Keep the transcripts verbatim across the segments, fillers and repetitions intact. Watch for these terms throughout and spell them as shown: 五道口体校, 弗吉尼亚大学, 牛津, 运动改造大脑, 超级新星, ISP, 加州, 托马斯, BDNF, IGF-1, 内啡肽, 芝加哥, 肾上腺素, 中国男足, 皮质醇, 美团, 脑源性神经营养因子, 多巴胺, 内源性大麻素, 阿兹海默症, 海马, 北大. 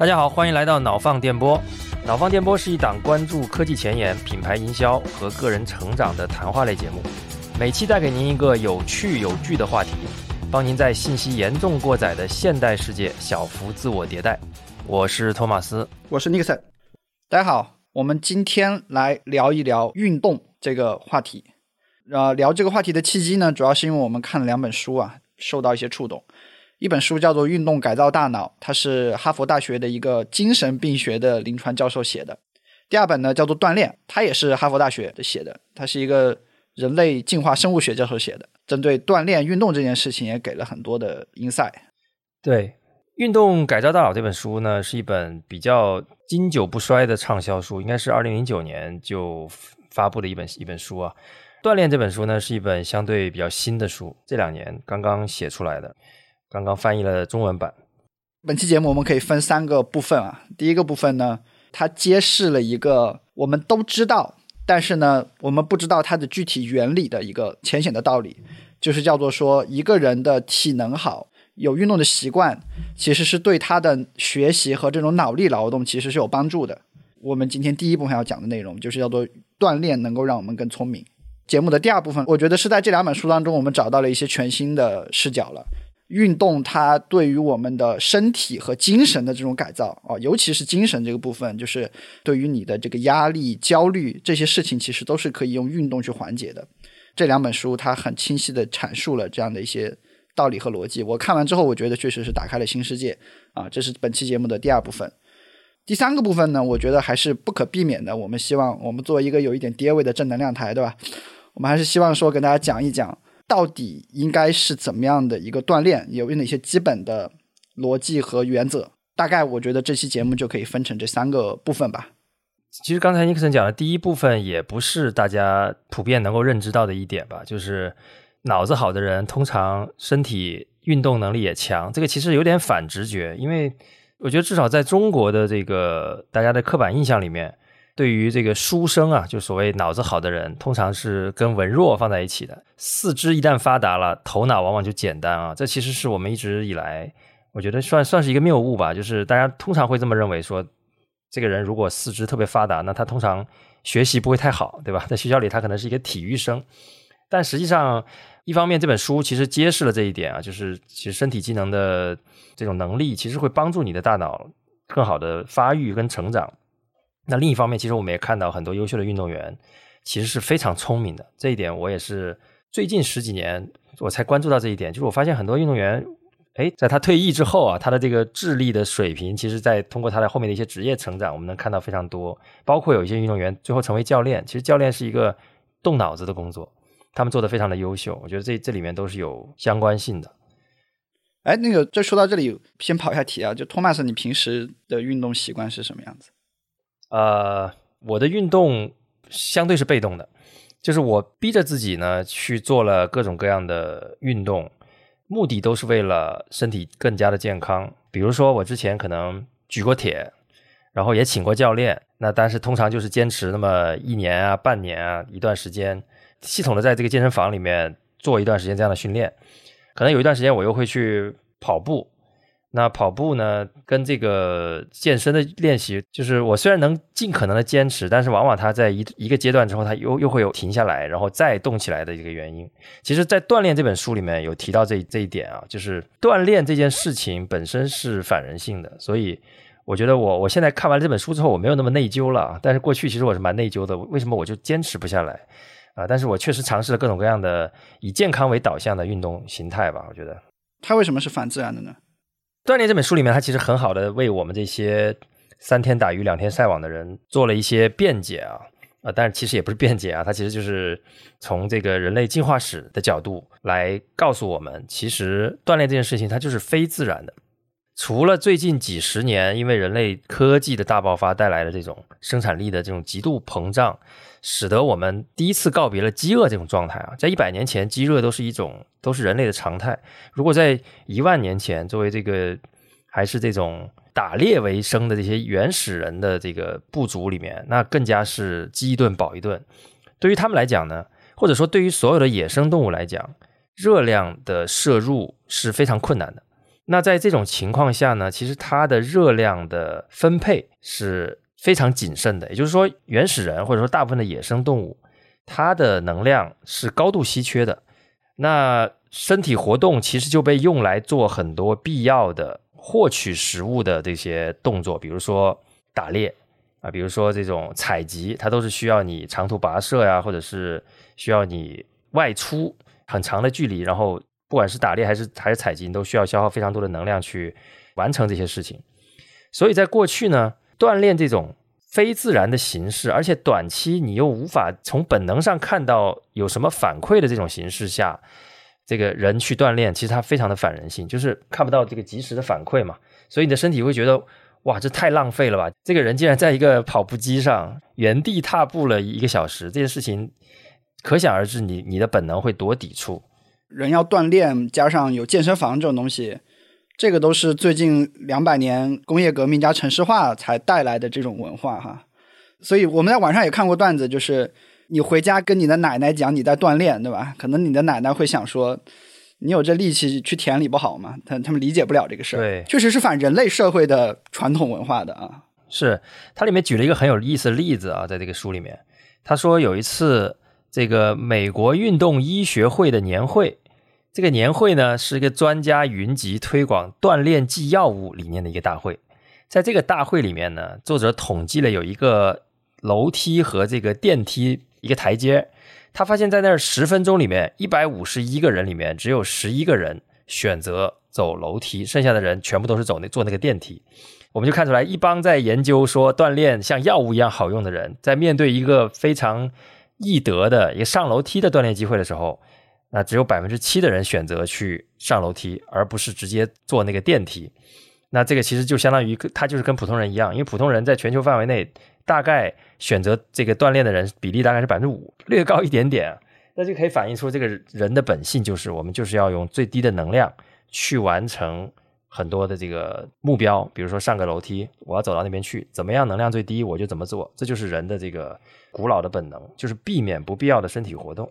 大家好，欢迎来到脑放电波。脑放电波是一档关注科技前沿、品牌营销和个人成长的谈话类节目，每期带给您一个有趣有据的话题，帮您在信息严重过载的现代世界小幅自我迭代。我是托马斯，我是 Nixon。 大家好，我们今天来聊一聊运动这个话题。呃，聊这个话题的契机呢，主要是因为我们看了两本书啊，受到一些触动。一本书叫做《运动改造大脑》，它是哈佛大学的一个精神病学的临床教授写的。第二本呢叫做《锻炼》，它也是哈佛大学写的，它是一个人类进化生物学教授写的，针对锻炼运动这件事情也给了很多的 insight。 对，《运动改造大脑》这本书呢是一本比较经久不衰的畅销书，应该是二零零九年就发布的一本一本书啊。《锻炼》这本书呢是一本相对比较新的书，这两年刚刚写出来的，刚刚翻译了中文版。本期节目我们可以分三个部分啊。第一个部分呢，它揭示了一个我们都知道，但是呢我们不知道它的具体原理的一个浅显的道理，就是叫做说一个人的体能好，有运动的习惯，其实是对他的学习和这种脑力劳动其实是有帮助的。我们今天第一部分要讲的内容就是叫做锻炼能够让我们更聪明。节目的第二部分，我觉得是在这两本书当中我们找到了一些全新的视角了。运动它对于我们的身体和精神的这种改造、哦、尤其是精神这个部分，就是对于你的这个压力、焦虑这些事情，其实都是可以用运动去缓解的。这两本书它很清晰的阐述了这样的一些道理和逻辑。我看完之后我觉得确实是打开了新世界啊，这是本期节目的第二部分。第三个部分呢，我觉得还是不可避免的，我们希望我们作为一个有一点跌位的正能量台，对吧，我们还是希望说跟大家讲一讲到底应该是怎么样的一个锻炼，有哪些基本的逻辑和原则。大概我觉得这期节目就可以分成这三个部分吧。其实刚才尼克森讲的第一部分也不是大家普遍能够认知到的一点吧，就是脑子好的人通常身体运动能力也强，这个其实有点反直觉，因为我觉得至少在中国的这个大家的刻板印象里面，对于这个书生啊，就所谓脑子好的人通常是跟文弱放在一起的，四肢一旦发达了，头脑往往就简单啊。这其实是我们一直以来我觉得算算是一个谬误吧，就是大家通常会这么认为，说这个人如果四肢特别发达，那他通常学习不会太好，对吧，在学校里他可能是一个体育生。但实际上一方面这本书其实揭示了这一点啊，就是其实身体机能的这种能力其实会帮助你的大脑更好的发育跟成长。那另一方面，其实我们也看到很多优秀的运动员其实是非常聪明的，这一点我也是最近十几年我才关注到这一点，就是我发现很多运动员诶，在他退役之后啊，他的这个智力的水平其实在通过他的后面的一些职业成长我们能看到非常多，包括有一些运动员最后成为教练，其实教练是一个动脑子的工作，他们做得非常的优秀，我觉得这这里面都是有相关性的。哎，那个就说到这里先跑一下题啊，就托马斯你平时的运动习惯是什么样子？呃，我的运动相对是被动的，就是我逼着自己呢去做了各种各样的运动，目的都是为了身体更加的健康。比如说我之前可能举过铁，然后也请过教练，那但是通常就是坚持那么一年啊、半年啊一段时间，系统的在这个健身房里面做一段时间这样的训练。可能有一段时间我又会去跑步，那跑步呢跟这个健身的练习，就是我虽然能尽可能的坚持，但是往往它在一一个阶段之后它又又会有停下来然后再动起来的一个原因。其实在《锻炼》这本书里面有提到这这一点啊，就是锻炼这件事情本身是反人性的，所以我觉得我我现在看完这本书之后我没有那么内疚了啊，但是过去其实我是蛮内疚的，为什么我就坚持不下来啊？但是我确实尝试了各种各样的以健康为导向的运动形态吧。我觉得它为什么是反自然的呢？《锻炼》这本书里面它其实很好的为我们这些三天打鱼两天晒网的人做了一些辩解啊，呃、但是其实也不是辩解啊，它其实就是从这个人类进化史的角度来告诉我们，其实锻炼这件事情它就是非自然的。除了最近几十年因为人类科技的大爆发带来的这种生产力的这种极度膨胀，使得我们第一次告别了饥饿这种状态啊。在一百年前饥饿都是一种都是人类的常态，如果在一万年前作为这个还是这种打猎为生的这些原始人的这个部族里面，那更加是饥一顿饱一顿。对于他们来讲呢，或者说对于所有的野生动物来讲，热量的摄入是非常困难的。那在这种情况下呢，其实它的热量的分配是非常谨慎的，也就是说原始人或者说大部分的野生动物它的能量是高度稀缺的，那身体活动其实就被用来做很多必要的获取食物的这些动作，比如说打猎啊，比如说这种采集，它都是需要你长途跋涉呀，或者是需要你外出很长的距离，然后不管是打猎还是还是采集，你都需要消耗非常多的能量去完成这些事情。所以在过去呢，锻炼这种非自然的形式，而且短期你又无法从本能上看到有什么反馈的这种形式下，这个人去锻炼，其实它非常的反人性，就是看不到这个及时的反馈嘛，所以你的身体会觉得哇，这太浪费了吧！这个人竟然在一个跑步机上原地踏步了一个小时，这件事情可想而知你，你的本能会多抵触。人要锻炼，加上有健身房这种东西，这个都是最近两百年工业革命加城市化才带来的这种文化哈。所以我们在晚上也看过段子，就是你回家跟你的奶奶讲你在锻炼，对吧？可能你的奶奶会想说，你有这力气去田里不好吗？他他们理解不了这个事儿。对，确实是反人类社会的传统文化的啊。是，他里面举了一个很有意思的例子啊，在这个书里面，他说有一次这个美国运动医学会的年会，这个年会呢是一个专家云集推广锻炼剂药物理念的一个大会，在这个大会里面呢，作者统计了有一个楼梯和这个电梯一个台阶。他发现在那十分钟里面一百五十一个人里面只有十一个人选择走楼梯，剩下的人全部都是走那坐那个电梯。我们就看出来，一帮在研究说锻炼像药物一样好用的人，在面对一个非常易得的一个上楼梯的锻炼机会的时候，那只有 百分之七 的人选择去上楼梯，而不是直接坐那个电梯。那这个其实就相当于他就是跟普通人一样，因为普通人在全球范围内大概选择这个锻炼的人比例大概是 百分之五， 略高一点点。那就可以反映出这个人的本性，就是我们就是要用最低的能量去完成很多的这个目标，比如说上个楼梯我要走到那边去，怎么样能量最低我就怎么做，这就是人的这个古老的本能，就是避免不必要的身体活动。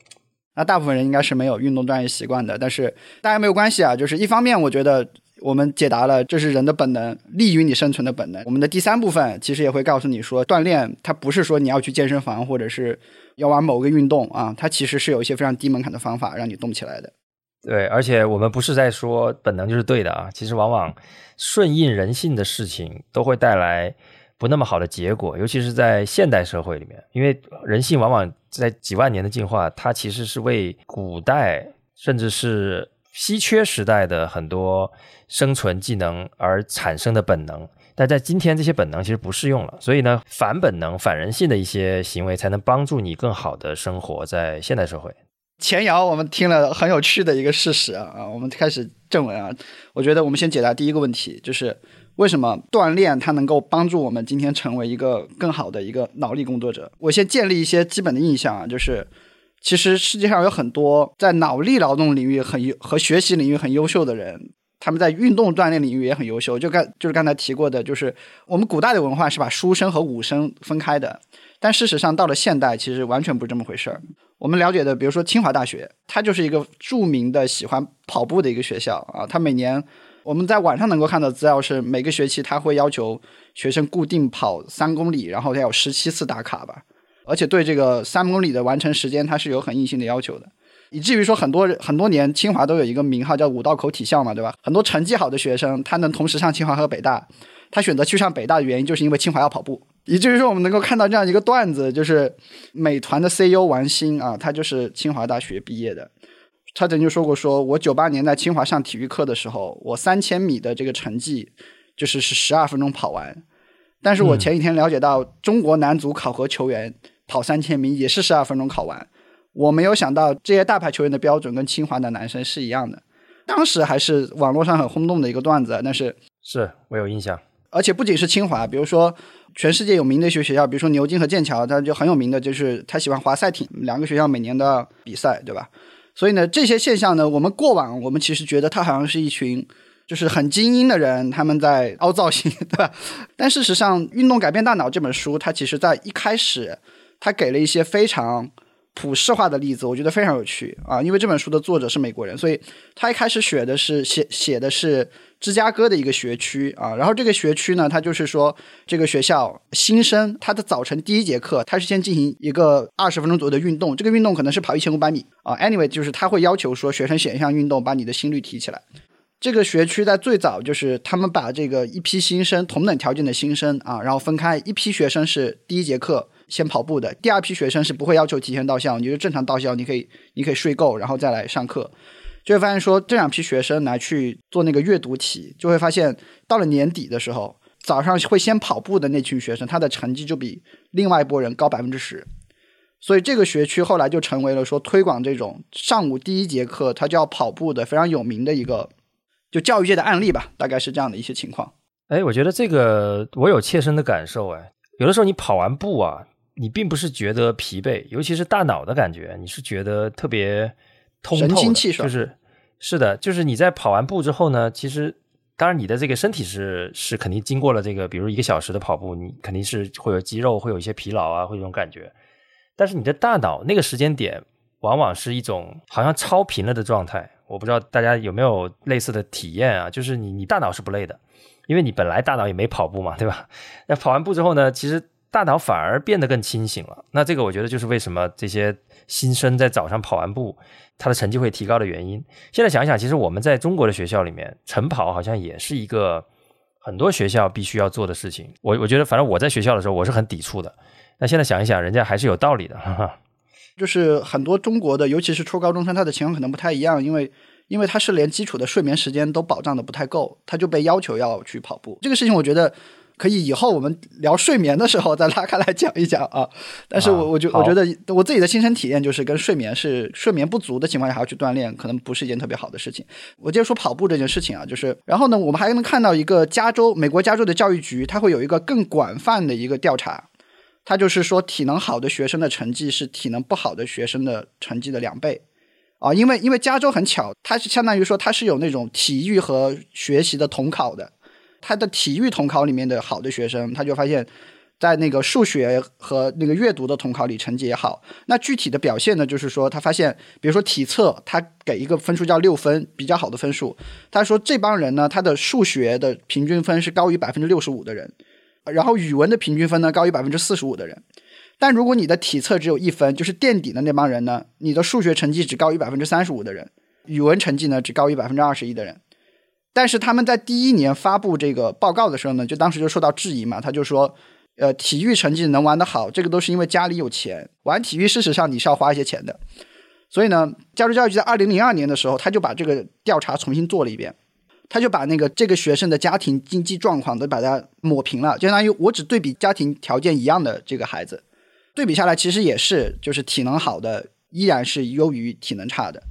那大部分人应该是没有运动锻炼习惯的，但是大家没有关系啊，就是一方面我觉得我们解答了这是人的本能，利于你生存的本能。我们的第三部分其实也会告诉你说，锻炼它不是说你要去健身房或者是要玩某个运动啊，它其实是有一些非常低门槛的方法让你动起来的。对，而且我们不是在说本能就是对的啊，其实往往顺应人性的事情都会带来不那么好的结果，尤其是在现代社会里面，因为人性往往在几万年的进化，它其实是为古代甚至是稀缺时代的很多生存技能而产生的本能，但在今天这些本能其实不适用了，所以呢，反本能反人性的一些行为才能帮助你更好的生活在现代社会。前摇我们听了很有趣的一个事实啊，我们开始正文啊。我觉得我们先解答第一个问题，就是为什么锻炼它能够帮助我们今天成为一个更好的一个脑力工作者。我先建立一些基本的印象啊，就是其实世界上有很多在脑力劳动领域很和学习领域很优秀的人，他们在运动锻炼领域也很优秀。就刚就是刚才提过的，就是我们古代的文化是把书生和武生分开的，但事实上到了现代其实完全不是这么回事儿。我们了解的比如说清华大学，它就是一个著名的喜欢跑步的一个学校啊。它每年我们在网上能够看到资料是每个学期它会要求学生固定跑三公里，然后它有十七次打卡吧，而且对这个三公里的完成时间它是有很硬性的要求的，以至于说很多很多年清华都有一个名号叫五道口体校嘛，对吧？很多成绩好的学生他能同时上清华和北大，他选择去上北大的原因就是因为清华要跑步。以至于说我们能够看到这样一个段子，就是美团的 C E O 王兴啊，他就是清华大学毕业的，他曾经说过说我九八年在清华上体育课的时候，我三千米的这个成绩就是是十二分钟跑完，但是我前几天了解到中国男足考核球员、嗯跑三千米也是十二分钟考完，我没有想到这些大牌球员的标准跟清华的男生是一样的。当时还是网络上很轰动的一个段子，但是是我有印象。而且不仅是清华，比如说全世界有名的一些学校，比如说牛津和剑桥，他就很有名的就是他喜欢滑赛艇，两个学校每年都要比赛，对吧？所以呢，这些现象呢，我们过往我们其实觉得他好像是一群就是很精英的人，他们在凹造型，对吧？但事实上，《运动改变大脑》这本书，它其实在一开始。他给了一些非常普世化的例子，我觉得非常有趣啊！因为这本书的作者是美国人，所以他一开始写的是写写的是芝加哥的一个学区啊。然后这个学区呢，它就是说这个学校新生他的早晨第一节课，他是先进行一个二十分钟左右的运动，这个运动可能是跑一千五百米啊。anyway， 就是他会要求说学生选一项运动，把你的心率提起来。这个学区在最早就是他们把这个一批新生同等条件的新生啊，然后分开，一批学生是第一节课先跑步的，第二批学生是不会要求提前到校，你就正常到校，你可以你可以睡够然后再来上课。就会发现说这两批学生来去做那个阅读题，就会发现到了年底的时候，早上会先跑步的那群学生他的成绩就比另外一拨人高 百分之十。 所以这个学区后来就成为了说推广这种上午第一节课他就要跑步的非常有名的一个就教育界的案例吧，大概是这样的一些情况。哎，我觉得这个我有切身的感受。哎，有的时候你跑完步啊，你并不是觉得疲惫，尤其是大脑的感觉，你是觉得特别通透的，神清气爽，就是是的，就是你在跑完步之后呢，其实当然你的这个身体是是肯定经过了这个，比如一个小时的跑步，你肯定是会有肌肉，会有一些疲劳啊，会有这种感觉。但是你的大脑那个时间点往往是一种好像超频了的状态。我不知道大家有没有类似的体验啊，就是你你大脑是不累的，因为你本来大脑也没跑步嘛，对吧？那跑完步之后呢，其实大脑反而变得更清醒了。那这个我觉得就是为什么这些新生在早上跑完步他的成绩会提高的原因。现在想一想，其实我们在中国的学校里面晨跑好像也是一个很多学校必须要做的事情。我我觉得反正我在学校的时候我是很抵触的，那现在想一想人家还是有道理的。哈哈，就是很多中国的尤其是初高中生他的情况可能不太一样，因为因为他是连基础的睡眠时间都保障的不太够，他就被要求要去跑步。这个事情我觉得可以以后我们聊睡眠的时候再拉开来讲一讲啊。但是我、啊、我, 觉我觉得我自己的亲身体验就是跟睡眠是睡眠不足的情况下还要去锻炼，可能不是一件特别好的事情。我接着说跑步这件事情啊，就是然后呢我们还能看到一个加州美国加州的教育局，它会有一个更广泛的一个调查，他就是说体能好的学生的成绩是体能不好的学生的成绩的两倍啊，因为因为加州很巧，它是相当于说它是有那种体育和学习的统考的，它的体育统考里面的好的学生，他就发现在那个数学和那个阅读的统考里成绩也好。那具体的表现呢，就是说他发现比如说体测他给一个分数叫六分，比较好的分数，他说这帮人呢他的数学的平均分是高于 百分之六十五 的人，然后语文的平均分呢高于 百分之四十五 的人。但如果你的体测只有一分，就是垫底的那帮人呢，你的数学成绩只高于 百分之三十五 的人，语文成绩呢只高于 百分之二十一 的人。但是他们在第一年发布这个报告的时候呢，就当时就受到质疑嘛，他就说呃，体育成绩能玩得好这个都是因为家里有钱，玩体育事实上你是要花一些钱的。所以呢加州教育局在二零零二年的时候他就把这个调查重新做了一遍，他就把那个这个学生的家庭经济状况都把它抹平了，就相当于我只对比家庭条件一样的这个孩子，对比下来其实也是就是体能好的依然是优于体能差的。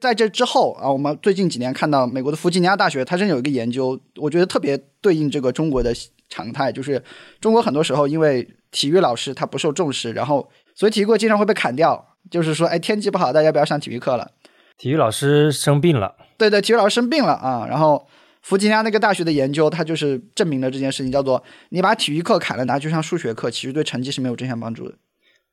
在这之后啊，我们最近几年看到美国的弗吉尼亚大学它真有一个研究，我觉得特别对应这个中国的常态，就是中国很多时候因为体育老师他不受重视，然后所以体育课经常会被砍掉，就是说哎，天气不好大家不要上体育课了，体育老师生病了，对对，体育老师生病了啊。然后弗吉尼亚那个大学的研究它就是证明了这件事情，叫做你把体育课砍了拿去上数学课，其实对成绩是没有正向帮助的。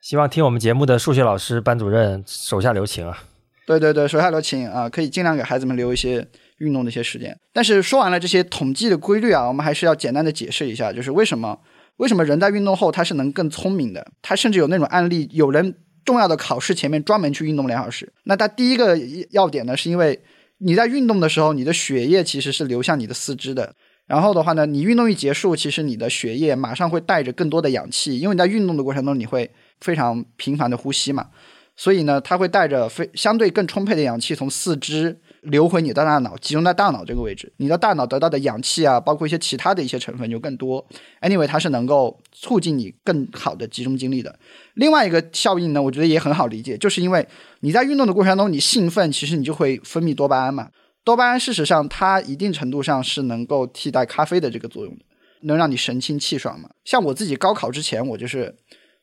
希望听我们节目的数学老师班主任手下留情啊。对对对，手下留情啊，可以尽量给孩子们留一些运动的一些时间。但是说完了这些统计的规律啊，我们还是要简单的解释一下，就是为什么为什么人在运动后他是能更聪明的。他甚至有那种案例，有人重要的考试前面专门去运动两小时。那他第一个要点呢，是因为你在运动的时候你的血液其实是流向你的四肢的，然后的话呢你运动一结束，其实你的血液马上会带着更多的氧气，因为你在运动的过程中你会非常频繁的呼吸嘛，所以呢它会带着非相对更充沛的氧气从四肢流回你的大脑，集中在大脑这个位置，你的大脑得到的氧气啊包括一些其他的一些成分就更多。 anyway 它是能够促进你更好的集中精力的。另外一个效应呢我觉得也很好理解，就是因为你在运动的过程中你兴奋，其实你就会分泌多巴胺嘛，多巴胺事实上它一定程度上是能够替代咖啡的这个作用的，能让你神清气爽嘛。像我自己高考之前我就是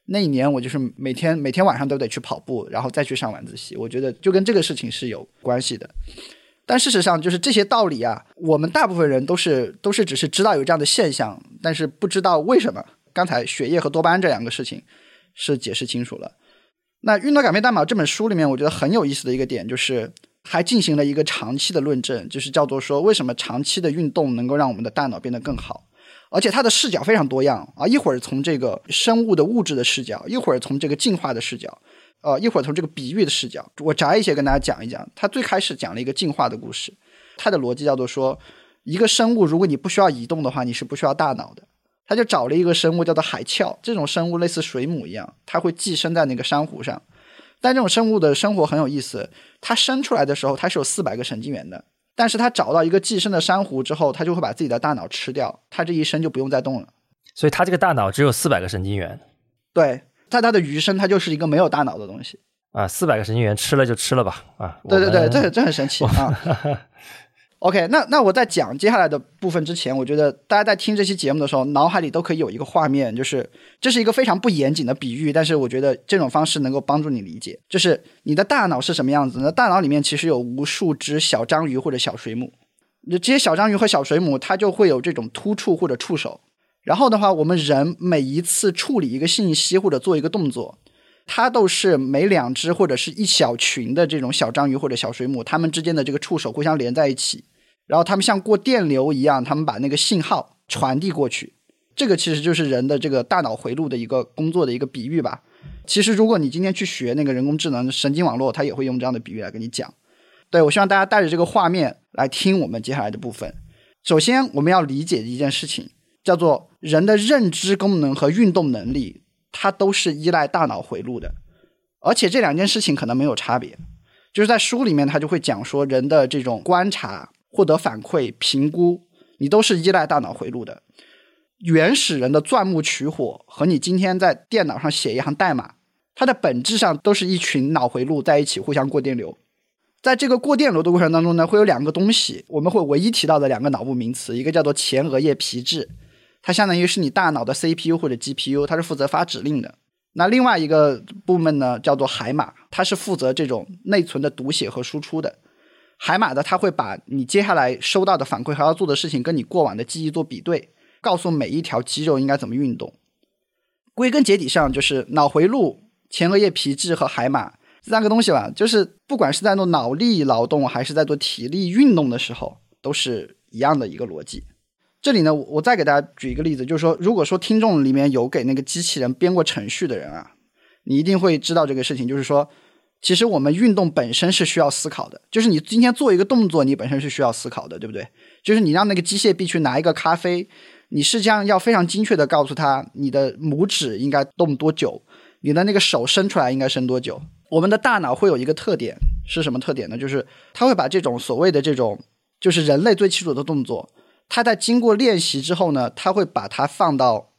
那一年我就是每天每天晚上都得去跑步，然后再去上晚自习，我觉得就跟这个事情是有关系的。但事实上就是这些道理啊，我们大部分人都是都是只是知道有这样的现象，但是不知道为什么。刚才血液和多巴胺这两个事情是解释清楚了。那《运动改变大脑》这本书里面我觉得很有意思的一个点，就是还进行了一个长期的论证，就是叫做说为什么长期的运动能够让我们的大脑变得更好。而且它的视角非常多样啊，一会儿从这个生物的物质的视角，一会儿从这个进化的视角，呃，一会儿从这个比喻的视角。我摘一些跟大家讲一讲。他最开始讲了一个进化的故事，他的逻辑叫做说，一个生物如果你不需要移动的话，你是不需要大脑的。他就找了一个生物叫做海鞘，这种生物类似水母一样，它会寄生在那个珊瑚上。但这种生物的生活很有意思，它生出来的时候它是有四百个神经元的，但是它找到一个寄生的珊瑚之后，它就会把自己的大脑吃掉，它这一生就不用再动了。所以它这个大脑只有四百个神经元。对，在它的余生它就是一个没有大脑的东西啊，四百个神经元吃了就吃了吧啊！对对对，这这很神奇啊。OK， 那那我在讲接下来的部分之前，我觉得大家在听这期节目的时候，脑海里都可以有一个画面，就是这是一个非常不严谨的比喻，但是我觉得这种方式能够帮助你理解，就是你的大脑是什么样子呢？大脑里面其实有无数只小章鱼或者小水母，这些小章鱼和小水母它就会有这种突触或者触手。然后的话，我们人每一次处理一个信息或者做一个动作，它都是每两只或者是一小群的这种小章鱼或者小水母，它们之间的这个触手互相连在一起，然后他们像过电流一样，他们把那个信号传递过去。这个其实就是人的这个大脑回路的一个工作的一个比喻吧。其实如果你今天去学那个人工智能神经网络，它也会用这样的比喻来跟你讲。对，我希望大家带着这个画面来听我们接下来的部分。首先我们要理解一件事情，叫做人的认知功能和运动能力，它都是依赖大脑回路的，而且这两件事情可能没有差别。就是在书里面它就会讲说，人的这种观察、获得反馈、评估，你都是依赖大脑回路的。原始人的钻木取火和你今天在电脑上写一行代码，它的本质上都是一群脑回路在一起互相过电流。在这个过电流的过程当中呢，会有两个东西，我们会唯一提到的两个脑部名词，一个叫做前额叶皮质，它相当于是你大脑的 C P U 或者 G P U， 它是负责发指令的。那另外一个部门呢叫做海马，它是负责这种内存的读写和输出的。海马的它会把你接下来收到的反馈还要做的事情跟你过往的记忆做比对，告诉每一条肌肉应该怎么运动。归根结底上就是脑回路、前额叶皮质和海马这三个东西吧，就是不管是在做脑力劳动还是在做体力运动的时候，都是一样的一个逻辑。这里呢，我再给大家举一个例子，就是说如果说听众里面有给那个机器人编过程序的人啊，你一定会知道这个事情，就是说其实我们运动本身是需要思考的，就是你今天做一个动作，你本身是需要思考的，对不对？就是你让那个机械臂去拿一个咖啡，你是这样要非常精确的告诉他，你的拇指应该动多久，你的那个手伸出来应该伸多久。我们的大脑会有一个特点，是什么特点呢？就是它会把这种所谓的这种，就是人类最基础的动作，它在经过练习之后呢，它会把它放到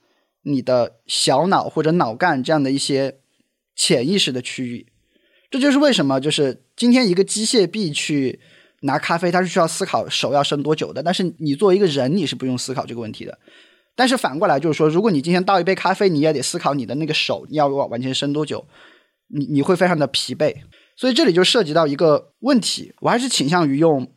你的小脑或者脑干这样的一些潜意识的区域。这就是为什么就是今天一个机械臂去拿咖啡，它是需要思考手要伸多久的，但是你作为一个人，你是不用思考这个问题的。但是反过来就是说，如果你今天倒一杯咖啡，你也得思考你的那个手要往前伸多久，你你会非常的疲惫。所以这里就涉及到一个问题，我还是倾向于用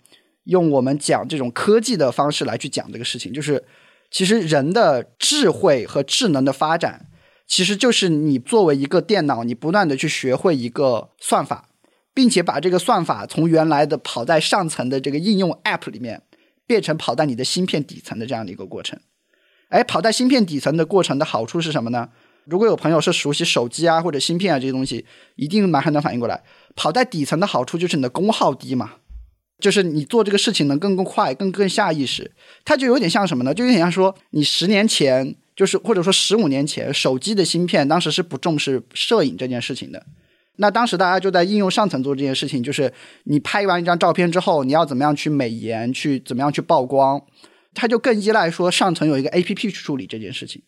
用我们讲这种科技的方式来去讲这个事情，就是其实人的智慧和智能的发展，其实就是你作为一个电脑，你不断的去学会一个算法，并且把这个算法从原来的跑在上层的这个应用 App 里面，变成跑在你的芯片底层的这样的一个过程。哎，跑在芯片底层的过程的好处是什么呢？如果有朋友是熟悉手机啊或者芯片啊这些东西，一定马上能反应过来。跑在底层的好处就是你的功耗低嘛，就是你做这个事情能更更快、更更下意识。它就有点像什么呢？就有点像说你十年前。就是或者说十五年前，手机的芯片当时是不重视摄影这件事情的。那当时大家就在应用上层做这件事情，就是你拍完一张照片之后，你要怎么样去美颜，去怎么样去曝光，它就更依赖说上层有一个 A P P 去处理这件事情。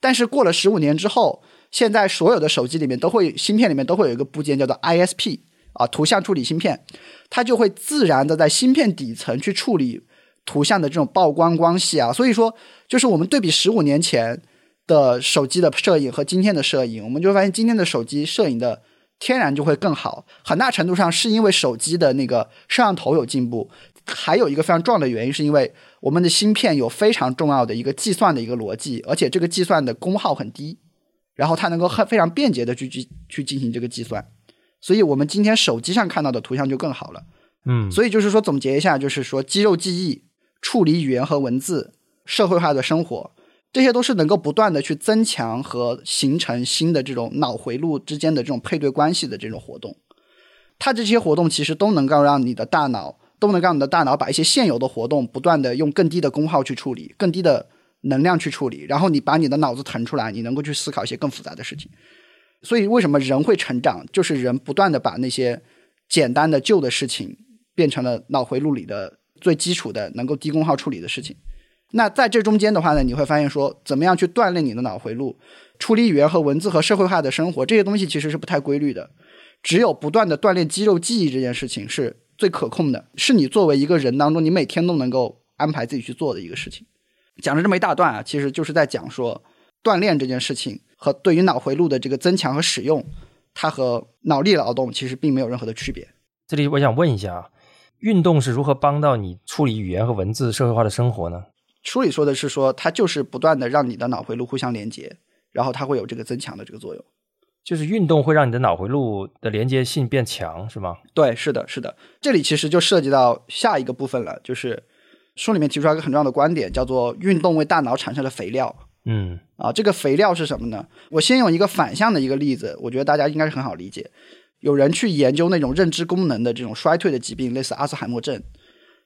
但是过了十五年之后，现在所有的手机里面都会，芯片里面都会有一个部件叫做 I S P 啊，图像处理芯片，它就会自然的在芯片底层去处理图像的这种曝光光系啊。所以说就是我们对比十五年前的手机的摄影和今天的摄影，我们就会发现今天的手机摄影的天然就会更好，很大程度上是因为手机的那个摄像头有进步，还有一个非常重要的原因是因为我们的芯片有非常重要的一个计算的一个逻辑，而且这个计算的功耗很低，然后它能够非常便捷的去去进行这个计算。所以我们今天手机上看到的图像就更好了。嗯，所以就是说总结一下，就是说肌肉记忆、处理语言和文字、社会化的生活，这些都是能够不断的去增强和形成新的这种脑回路之间的这种配对关系的这种活动。它这些活动其实都能够让你的大脑都能让你的大脑把一些现有的活动不断的用更低的功耗去处理，更低的能量去处理，然后你把你的脑子腾出来，你能够去思考一些更复杂的事情。所以为什么人会成长，就是人不断的把那些简单的旧的事情变成了脑回路里的最基础的能够低功耗处理的事情。那在这中间的话呢，你会发现说怎么样去锻炼你的脑回路，处理语言和文字和社会化的生活，这些东西其实是不太规律的。只有不断的锻炼肌肉记忆这件事情是最可控的，是你作为一个人当中你每天都能够安排自己去做的一个事情。讲了这么一大段啊，其实就是在讲说锻炼这件事情和对于脑回路的这个增强和使用，它和脑力劳动其实并没有任何的区别。这里我想问一下啊，运动是如何帮到你处理语言和文字社会化的生活呢？书里说的是说它就是不断的让你的脑回路互相连接，然后它会有这个增强的这个作用。就是运动会让你的脑回路的连接性变强是吗？对，是的是的。这里其实就涉及到下一个部分了，就是书里面提出来一个很重要的观点，叫做运动为大脑产生了肥料。嗯，啊，这个肥料是什么呢？我先用一个反向的一个例子，我觉得大家应该是很好理解。有人去研究那种认知功能的这种衰退的疾病，类似阿兹海默症，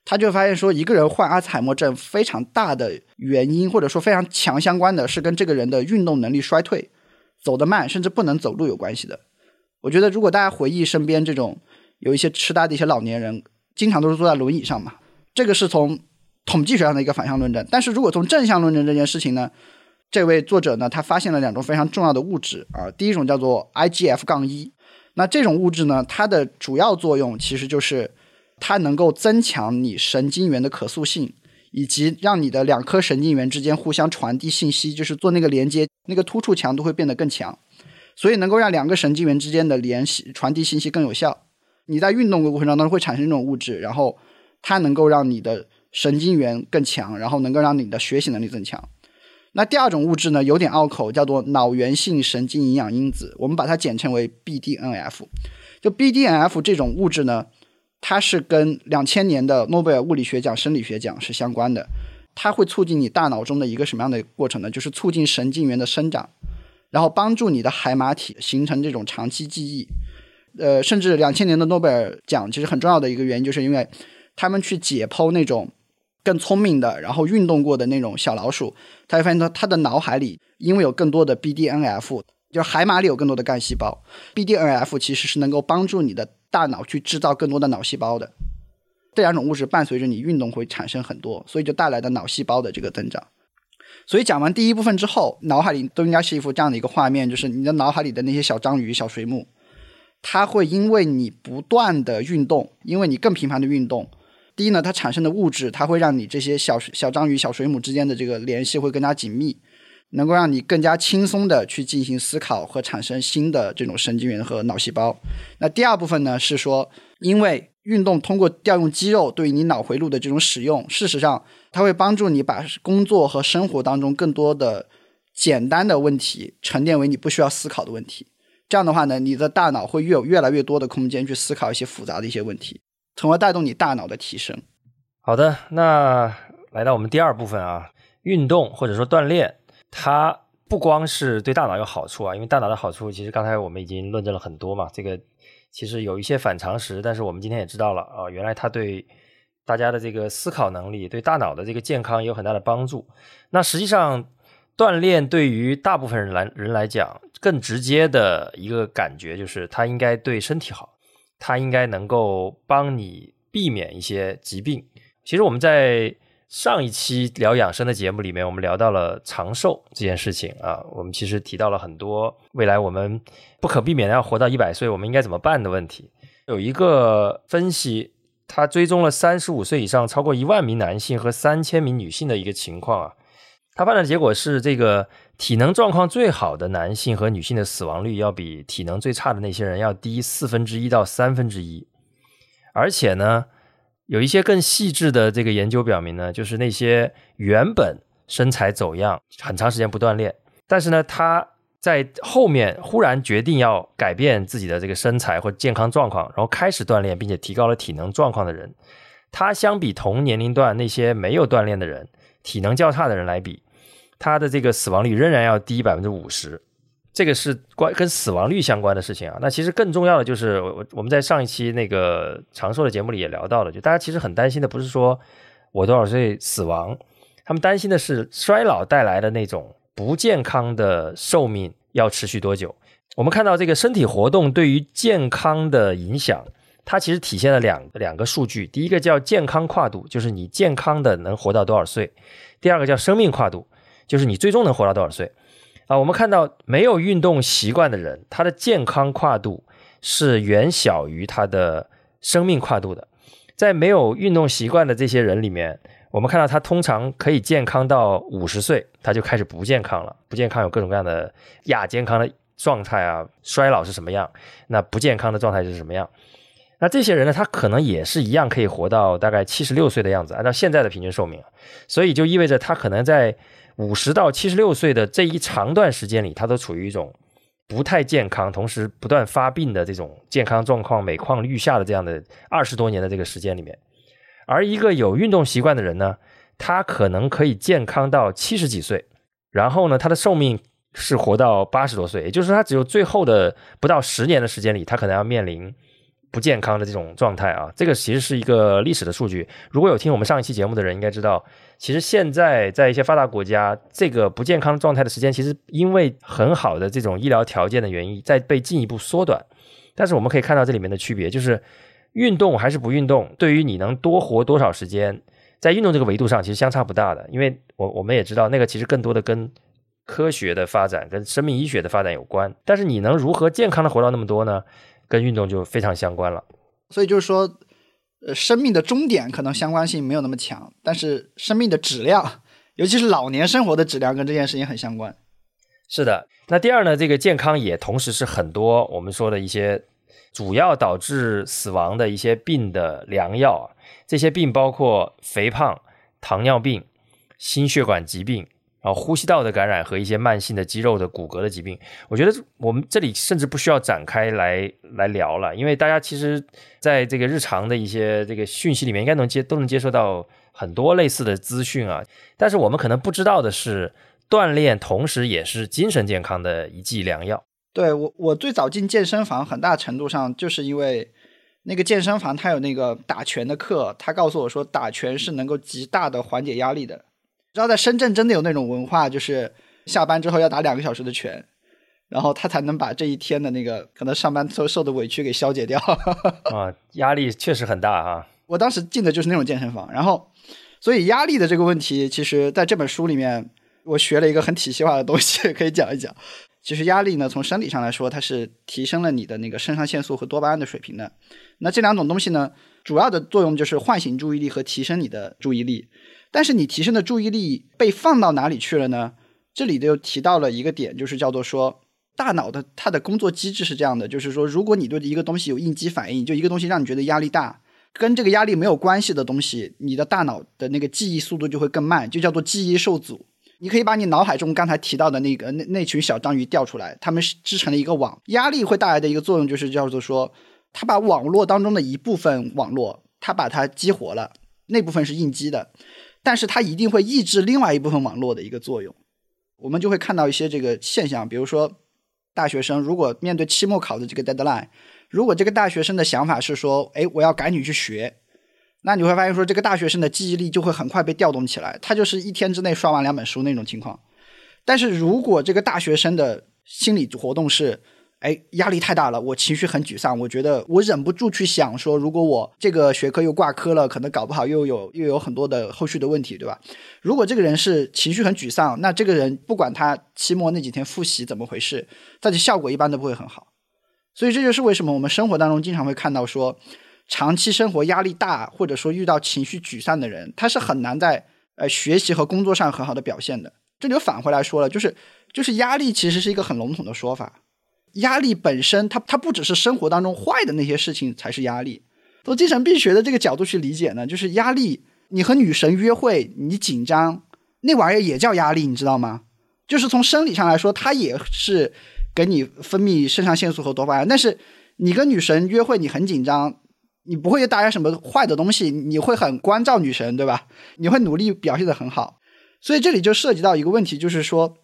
他就发现说一个人患阿兹海默症非常大的原因，或者说非常强相关的是跟这个人的运动能力衰退，走得慢甚至不能走路有关系的。我觉得如果大家回忆身边这种有一些痴呆的一些老年人，经常都是坐在轮椅上嘛，这个是从统计学上的一个反向论证。但是如果从正向论证这件事情呢，这位作者呢他发现了两种非常重要的物质啊，第一种叫做 I G F 一， 那这种物质呢它的主要作用其实就是它能够增强你神经元的可塑性，以及让你的两颗神经元之间互相传递信息，就是做那个连接，那个突触强度会变得更强，所以能够让两个神经元之间的联系传递信息更有效。你在运动的过程当中会产生一种物质，然后它能够让你的神经元更强，然后能够让你的学习能力增强。那第二种物质呢有点拗口，叫做脑源性神经营养因子，我们把它简称为 B D N F。 就 B D N F 这种物质呢，它是跟两千年的诺贝尔物理学奖生理学奖是相关的。它会促进你大脑中的一个什么样的过程呢？就是促进神经元的生长，然后帮助你的海马体形成这种长期记忆。呃，甚至两千年的诺贝尔奖其实很重要的一个原因，就是因为他们去解剖那种更聪明的然后运动过的那种小老鼠，他会发现它的脑海里因为有更多的 B D N F， 就是海马里有更多的干细胞， B D N F 其实是能够帮助你的大脑去制造更多的脑细胞的。这两种物质伴随着你运动会产生很多，所以就带来的脑细胞的这个增长。所以讲完第一部分之后，脑海里都应该是一幅这样的一个画面，就是你的脑海里的那些小章鱼小水母，它会因为你不断的运动，因为你更频繁的运动，第一呢它产生的物质，它会让你这些 小, 小章鱼小水母之间的这个联系会更加紧密，能够让你更加轻松的去进行思考和产生新的这种神经元和脑细胞。那第二部分呢是说，因为运动通过调用肌肉对于你脑回路的这种使用，事实上它会帮助你把工作和生活当中更多的简单的问题沉淀为你不需要思考的问题。这样的话呢，你的大脑会越有越来越多的空间去思考一些复杂的一些问题，从而带动你大脑的提升。好的，那来到我们第二部分啊，运动或者说锻炼，它不光是对大脑有好处啊，因为大脑的好处其实刚才我们已经论证了很多嘛，这个其实有一些反常识，但是我们今天也知道了啊、呃，原来它对大家的这个思考能力，对大脑的这个健康也有很大的帮助。那实际上锻炼对于大部分人来人来讲，更直接的一个感觉就是它应该对身体好，它应该能够帮你避免一些疾病。其实我们在上一期聊养生的节目里面，我们聊到了长寿这件事情啊，我们其实提到了很多未来我们不可避免的要活到一百岁我们应该怎么办的问题。有一个分析，它追踪了三十五岁以上超过一万名男性和三千名女性的一个情况啊，它判断结果是这个体能状况最好的男性和女性的死亡率要比体能最差的那些人要低四分之一到三分之一。而且呢有一些更细致的这个研究表明呢，就是那些原本身材走样很长时间不锻炼，但是呢他在后面忽然决定要改变自己的这个身材或健康状况，然后开始锻炼并且提高了体能状况的人，他相比同年龄段那些没有锻炼的人，体能较差的人来比，他的这个死亡率仍然要低 百分之五十。 这个是关跟死亡率相关的事情啊。那其实更重要的就是我我们在上一期那个长寿的节目里也聊到了，就大家其实很担心的不是说我多少岁死亡，他们担心的是衰老带来的那种不健康的寿命要持续多久。我们看到这个身体活动对于健康的影响，它其实体现了两两个数据，第一个叫健康跨度，就是你健康的能活到多少岁，第二个叫生命跨度，就是你最终能活到多少岁啊。我们看到没有运动习惯的人，他的健康跨度是远小于他的生命跨度的。在没有运动习惯的这些人里面，我们看到他通常可以健康到五十岁，他就开始不健康了。不健康有各种各样的亚健康的状态啊，衰老是什么样，那不健康的状态是什么样。那这些人呢，他可能也是一样可以活到大概七十六岁的样子，按照现在的平均寿命。所以就意味着他可能在五十到七十六岁的这一长段时间里，他都处于一种不太健康同时不断发病的这种健康状况每况愈下的这样的二十多年的这个时间里面。而一个有运动习惯的人呢，他可能可以健康到七十几岁，然后呢他的寿命是活到八十多岁，也就是说他只有最后的不到十年的时间里，他可能要面临不健康的这种状态啊。这个其实是一个历史的数据，如果有听我们上一期节目的人应该知道，其实现在在一些发达国家，这个不健康状态的时间其实因为很好的这种医疗条件的原因在被进一步缩短。但是我们可以看到这里面的区别，就是运动还是不运动对于你能多活多少时间，在运动这个维度上其实相差不大的，因为我我们也知道那个其实更多的跟科学的发展跟生命医学的发展有关，但是你能如何健康的活到那么多呢，跟运动就非常相关了。所以就是说、呃、生命的终点可能相关性没有那么强，但是生命的质量，尤其是老年生活的质量跟这件事情很相关。是的。那第二呢，这个健康也同时是很多我们说的一些主要导致死亡的一些病的良药，这些病包括肥胖、糖尿病、心血管疾病，然后呼吸道的感染和一些慢性的肌肉的骨骼的疾病。我觉得我们这里甚至不需要展开来来聊了，因为大家其实在这个日常的一些这个讯息里面应该能接都能接受到很多类似的资讯啊。但是我们可能不知道的是，锻炼同时也是精神健康的一剂良药。对，我我最早进健身房很大程度上就是因为那个健身房它有那个打拳的课，他告诉我说打拳是能够极大的缓解压力的。知道在深圳真的有那种文化，就是下班之后要打两个小时的拳，然后他才能把这一天的那个可能上班都受的委屈给消解掉啊，压力确实很大啊。我当时进的就是那种健身房，然后所以压力的这个问题其实在这本书里面我学了一个很体系化的东西可以讲一讲。其实压力呢，从生理上来说它是提升了你的那个肾上腺素和多巴胺的水平的，那这两种东西呢主要的作用就是唤醒注意力和提升你的注意力。但是你提升的注意力被放到哪里去了呢？这里就提到了一个点，就是叫做说大脑的它的工作机制是这样的，就是说如果你对一个东西有应激反应，就一个东西让你觉得压力大，跟这个压力没有关系的东西，你的大脑的那个记忆速度就会更慢，就叫做记忆受阻。你可以把你脑海中刚才提到的那个 那, 那群小章鱼调出来，它们织成了一个网。压力会带来的一个作用就是叫做说它把网络当中的一部分网络它把它激活了，那部分是应激的，但是它一定会抑制另外一部分网络的一个作用。我们就会看到一些这个现象，比如说大学生如果面对期末考的这个 deadline， 如果这个大学生的想法是说哎，我要赶紧去学，那你会发现说这个大学生的记忆力就会很快被调动起来，他就是一天之内刷完两本书那种情况。但是如果这个大学生的心理活动是哎，压力太大了，我情绪很沮丧，我觉得我忍不住去想说如果我这个学科又挂科了，可能搞不好又有又有很多的后续的问题，对吧？如果这个人是情绪很沮丧，那这个人不管他期末那几天复习怎么回事，他的效果一般都不会很好。所以这就是为什么我们生活当中经常会看到说长期生活压力大或者说遇到情绪沮丧的人，他是很难在呃学习和工作上很好的表现的。这就返回来说了，就是就是压力其实是一个很笼统的说法，压力本身它它不只是生活当中坏的那些事情才是压力。从精神病学的这个角度去理解呢，就是压力，你和女神约会你紧张那玩意儿也叫压力，你知道吗？就是从生理上来说它也是给你分泌肾上腺素和多巴胺，但是你跟女神约会你很紧张，你不会带来什么坏的东西，你会很关照女神，对吧？你会努力表现得很好。所以这里就涉及到一个问题，就是说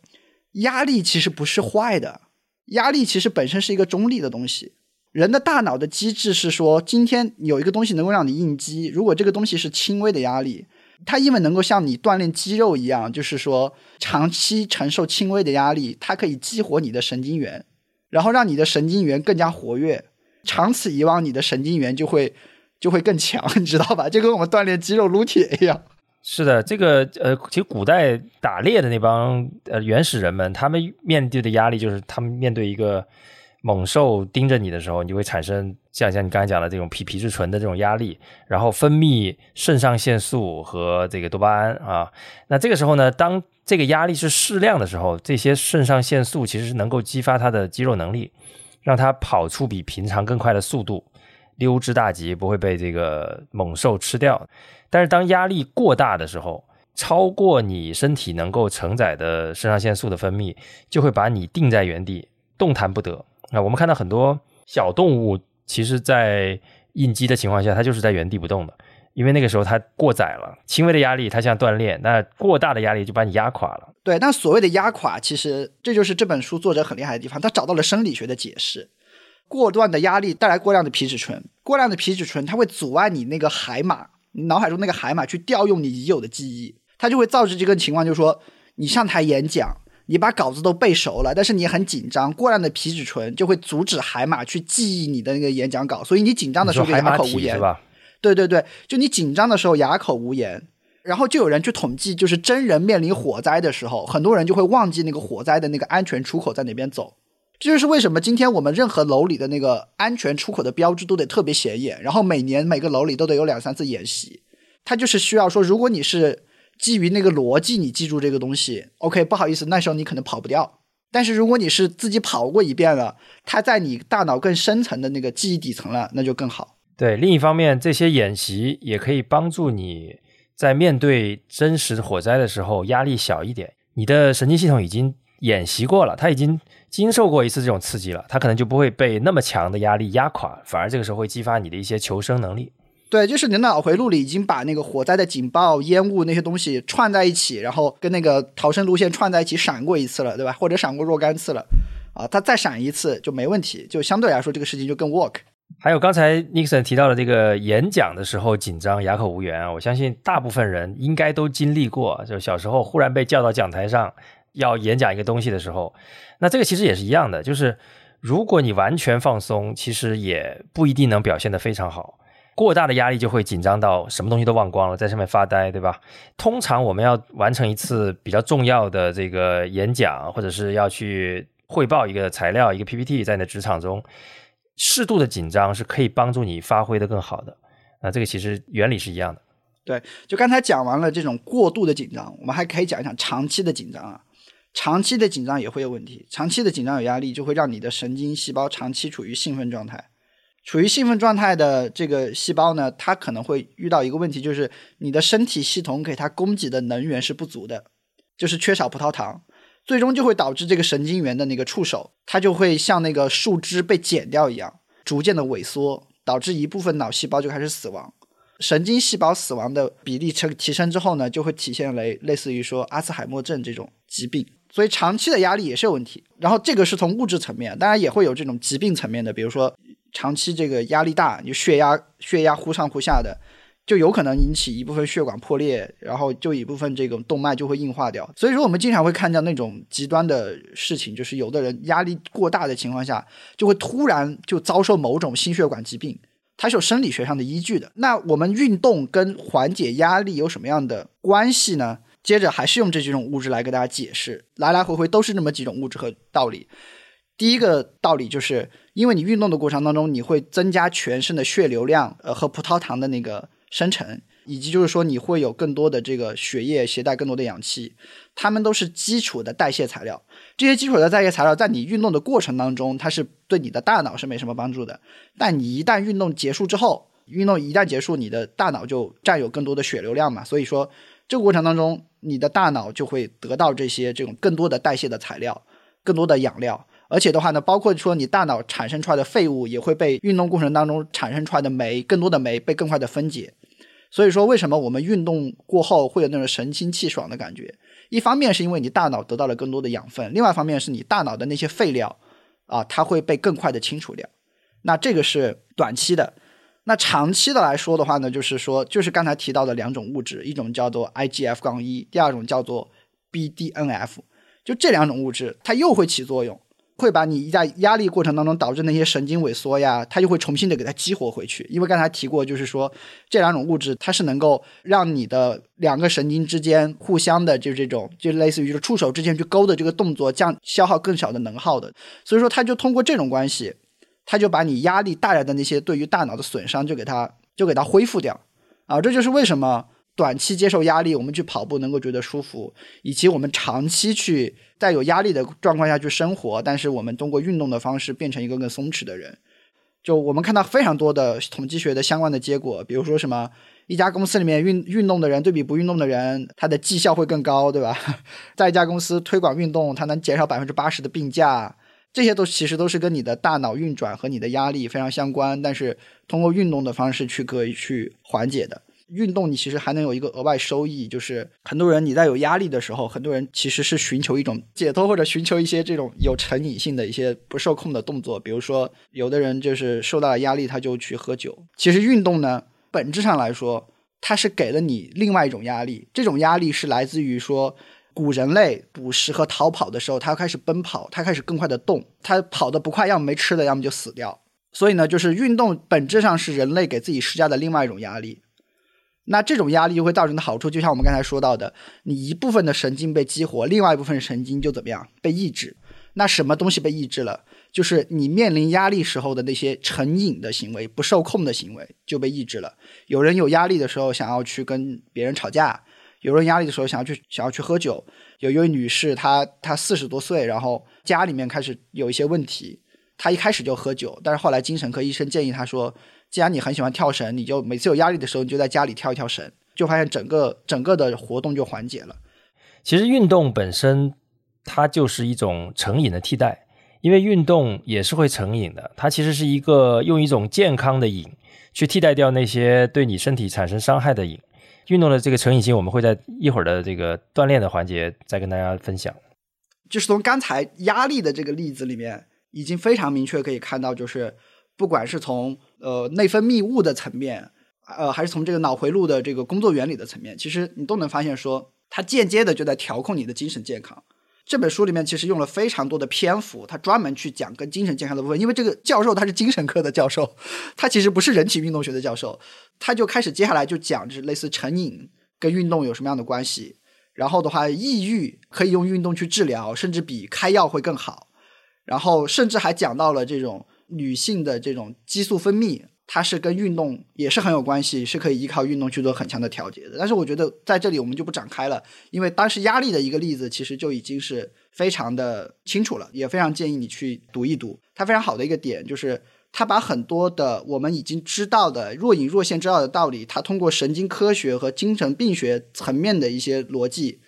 压力其实不是坏的，压力其实本身是一个中立的东西。人的大脑的机制是说，今天有一个东西能够让你应激，如果这个东西是轻微的压力，它因为能够像你锻炼肌肉一样，就是说长期承受轻微的压力，它可以激活你的神经元，然后让你的神经元更加活跃，长此以往你的神经元就会就会更强，你知道吧？就跟我们锻炼肌肉撸铁一样。是的，这个呃，其实古代打猎的那帮呃原始人们，他们面对的压力就是他们面对一个猛兽盯着你的时候，你就会产生像像你刚才讲的这种皮皮质醇的这种压力，然后分泌肾上腺素和这个多巴胺啊。那这个时候呢，当这个压力是适量的时候，这些肾上腺素其实能够激发它的肌肉能力，让它跑出比平常更快的速度，溜之大吉，不会被这个猛兽吃掉。但是当压力过大的时候，超过你身体能够承载的肾上腺素的分泌，就会把你定在原地，动弹不得。那我们看到很多小动物，其实在应激的情况下，它就是在原地不动的，因为那个时候它过载了，轻微的压力它像锻炼，那过大的压力就把你压垮了。对，但所谓的压垮，其实这就是这本书作者很厉害的地方，他找到了生理学的解释。过段的压力带来过量的皮质醇，过量的皮质醇它会阻碍你那个海马，你脑海中那个海马去调用你已有的记忆，它就会造成这个情况，就是说你上台演讲，你把稿子都背熟了，但是你很紧张，过量的皮质醇就会阻止海马去记忆你的那个演讲稿，所以你紧张的时候就哑口无言，是吧？对对对，就你紧张的时候哑口无言。然后就有人去统计，就是真人面临火灾的时候，很多人就会忘记那个火灾的那个安全出口在哪边走。这就是为什么今天我们任何楼里的那个安全出口的标志都得特别显眼，然后每年每个楼里都得有两三次演习。它就是需要说，如果你是基于那个逻辑你记住这个东西， OK， 不好意思，那时候你可能跑不掉。但是如果你是自己跑过一遍了，它在你大脑更深层的那个记忆底层了，那就更好。对，另一方面这些演习也可以帮助你在面对真实火灾的时候压力小一点，你的神经系统已经演习过了，它已经经受过一次这种刺激了，它可能就不会被那么强的压力压垮，反而这个时候会激发你的一些求生能力。对，就是你的脑回路里已经把那个火灾的警报、烟雾那些东西串在一起，然后跟那个逃生路线串在一起闪过一次了，对吧？或者闪过若干次了啊，它再闪一次就没问题，就相对来说这个事情就更 work。 还有刚才 Nixon 提到的这个演讲的时候紧张哑口无言啊，我相信大部分人应该都经历过，就小时候忽然被叫到讲台上要演讲一个东西的时候，那这个其实也是一样的，就是如果你完全放松，其实也不一定能表现得非常好。过大的压力就会紧张到什么东西都忘光了，在上面发呆，对吧？通常我们要完成一次比较重要的这个演讲，或者是要去汇报一个材料、一个 P P T， 在你的职场中，适度的紧张是可以帮助你发挥的更好的。那这个其实原理是一样的。对，就刚才讲完了这种过度的紧张，我们还可以讲一讲长期的紧张啊。长期的紧张也会有问题，长期的紧张有压力就会让你的神经细胞长期处于兴奋状态。处于兴奋状态的这个细胞呢，它可能会遇到一个问题，就是你的身体系统给它供给的能源是不足的，就是缺少葡萄糖，最终就会导致这个神经元的那个触手，它就会像那个树枝被剪掉一样，逐渐的萎缩，导致一部分脑细胞就开始死亡。神经细胞死亡的比例提升之后呢，就会体现为类似于说阿兹海默症这种疾病。所以长期的压力也是有问题，然后这个是从物质层面，当然也会有这种疾病层面的，比如说长期这个压力大，你血压血压忽上忽下的，就有可能引起一部分血管破裂，然后就一部分这种动脉就会硬化掉。所以说我们经常会看到那种极端的事情，就是有的人压力过大的情况下，就会突然就遭受某种心血管疾病，它是有生理学上的依据的。那我们运动跟缓解压力有什么样的关系呢？接着还是用这几种物质来给大家解释，来来回回都是这么几种物质和道理。第一个道理就是，因为你运动的过程当中，你会增加全身的血流量，呃，和葡萄糖的那个生成，以及就是说你会有更多的这个血液携带更多的氧气，它们都是基础的代谢材料。这些基础的代谢材料在你运动的过程当中，它是对你的大脑是没什么帮助的，但你一旦运动结束之后，运动一旦结束，你的大脑就占有更多的血流量嘛，所以说这个过程当中，你的大脑就会得到这些这种更多的代谢的材料，更多的养料。而且的话呢，包括说你大脑产生出来的废物也会被运动过程当中产生出来的酶，更多的酶被更快的分解。所以说为什么我们运动过后会有那种神清气爽的感觉，一方面是因为你大脑得到了更多的养分，另外一方面是你大脑的那些废料啊，它会被更快的清除掉。那这个是短期的。那长期的来说的话呢，就是说就是刚才提到的两种物质，一种叫做 I G F 一， 第二种叫做 B D N F。 就这两种物质它又会起作用，会把你在压力过程当中导致那些神经萎缩呀，它就会重新的给它激活回去。因为刚才提过，就是说这两种物质它是能够让你的两个神经之间互相的就这种就类似于就是触手之间去勾的这个动作，这样消耗更少的能耗的。所以说它就通过这种关系，它就把你压力带来的那些对于大脑的损伤就给它就给它恢复掉啊。这就是为什么短期接受压力我们去跑步能够觉得舒服，以及我们长期去在有压力的状况下去生活，但是我们通过运动的方式变成一个更松弛的人。就我们看到非常多的统计学的相关的结果，比如说什么一家公司里面运运动的人对比不运动的人，他的绩效会更高，对吧？在一家公司推广运动，他能减少 百分之八十 的病假，这些都其实都是跟你的大脑运转和你的压力非常相关，但是通过运动的方式去可以去缓解的。运动你其实还能有一个额外收益，就是很多人你在有压力的时候，很多人其实是寻求一种解脱，或者寻求一些这种有成瘾性的一些不受控的动作。比如说有的人就是受到了压力他就去喝酒，其实运动呢本质上来说它是给了你另外一种压力，这种压力是来自于说古人类捕食和逃跑的时候，他开始奔跑，他开始更快的动，他跑得不快要么没吃的要么就死掉。所以呢就是运动本质上是人类给自己施加的另外一种压力。那这种压力就会造成的好处，就像我们刚才说到的，你一部分的神经被激活，另外一部分神经就怎么样被抑制。那什么东西被抑制了，就是你面临压力时候的那些成瘾的行为，不受控的行为就被抑制了。有人有压力的时候想要去跟别人吵架，有人压力的时候想要去想要去喝酒。有一位女士，她她四十多岁，然后家里面开始有一些问题，她一开始就喝酒，但是后来精神科医生建议她说，既然你很喜欢跳绳，你就每次有压力的时候你就在家里跳一跳绳，就发现整个整个的活动就缓解了。其实运动本身它就是一种成瘾的替代，因为运动也是会成瘾的，它其实是一个用一种健康的瘾去替代掉那些对你身体产生伤害的瘾。运动的这个成瘾性我们会在一会儿的这个锻炼的环节再跟大家分享。就是从刚才压力的这个例子里面已经非常明确可以看到，就是不管是从呃内分泌物的层面，呃还是从这个脑回路的这个工作原理的层面，其实你都能发现说它间接的就在调控你的精神健康。这本书里面其实用了非常多的篇幅，他专门去讲跟精神健康的部分，因为这个教授他是精神科的教授，他其实不是人体运动学的教授，他就开始接下来就讲就是类似成瘾跟运动有什么样的关系，然后的话抑郁可以用运动去治疗，甚至比开药会更好，然后甚至还讲到了这种女性的这种激素分泌，它是跟运动也是很有关系，是可以依靠运动去做很强的调节的。但是我觉得在这里我们就不展开了，因为当时压力的一个例子其实就已经是非常的清楚了，也非常建议你去读一读。它非常好的一个点就是它把很多的我们已经知道的若隐若现知道的道理，它通过神经科学和精神病学层面的一些逻辑，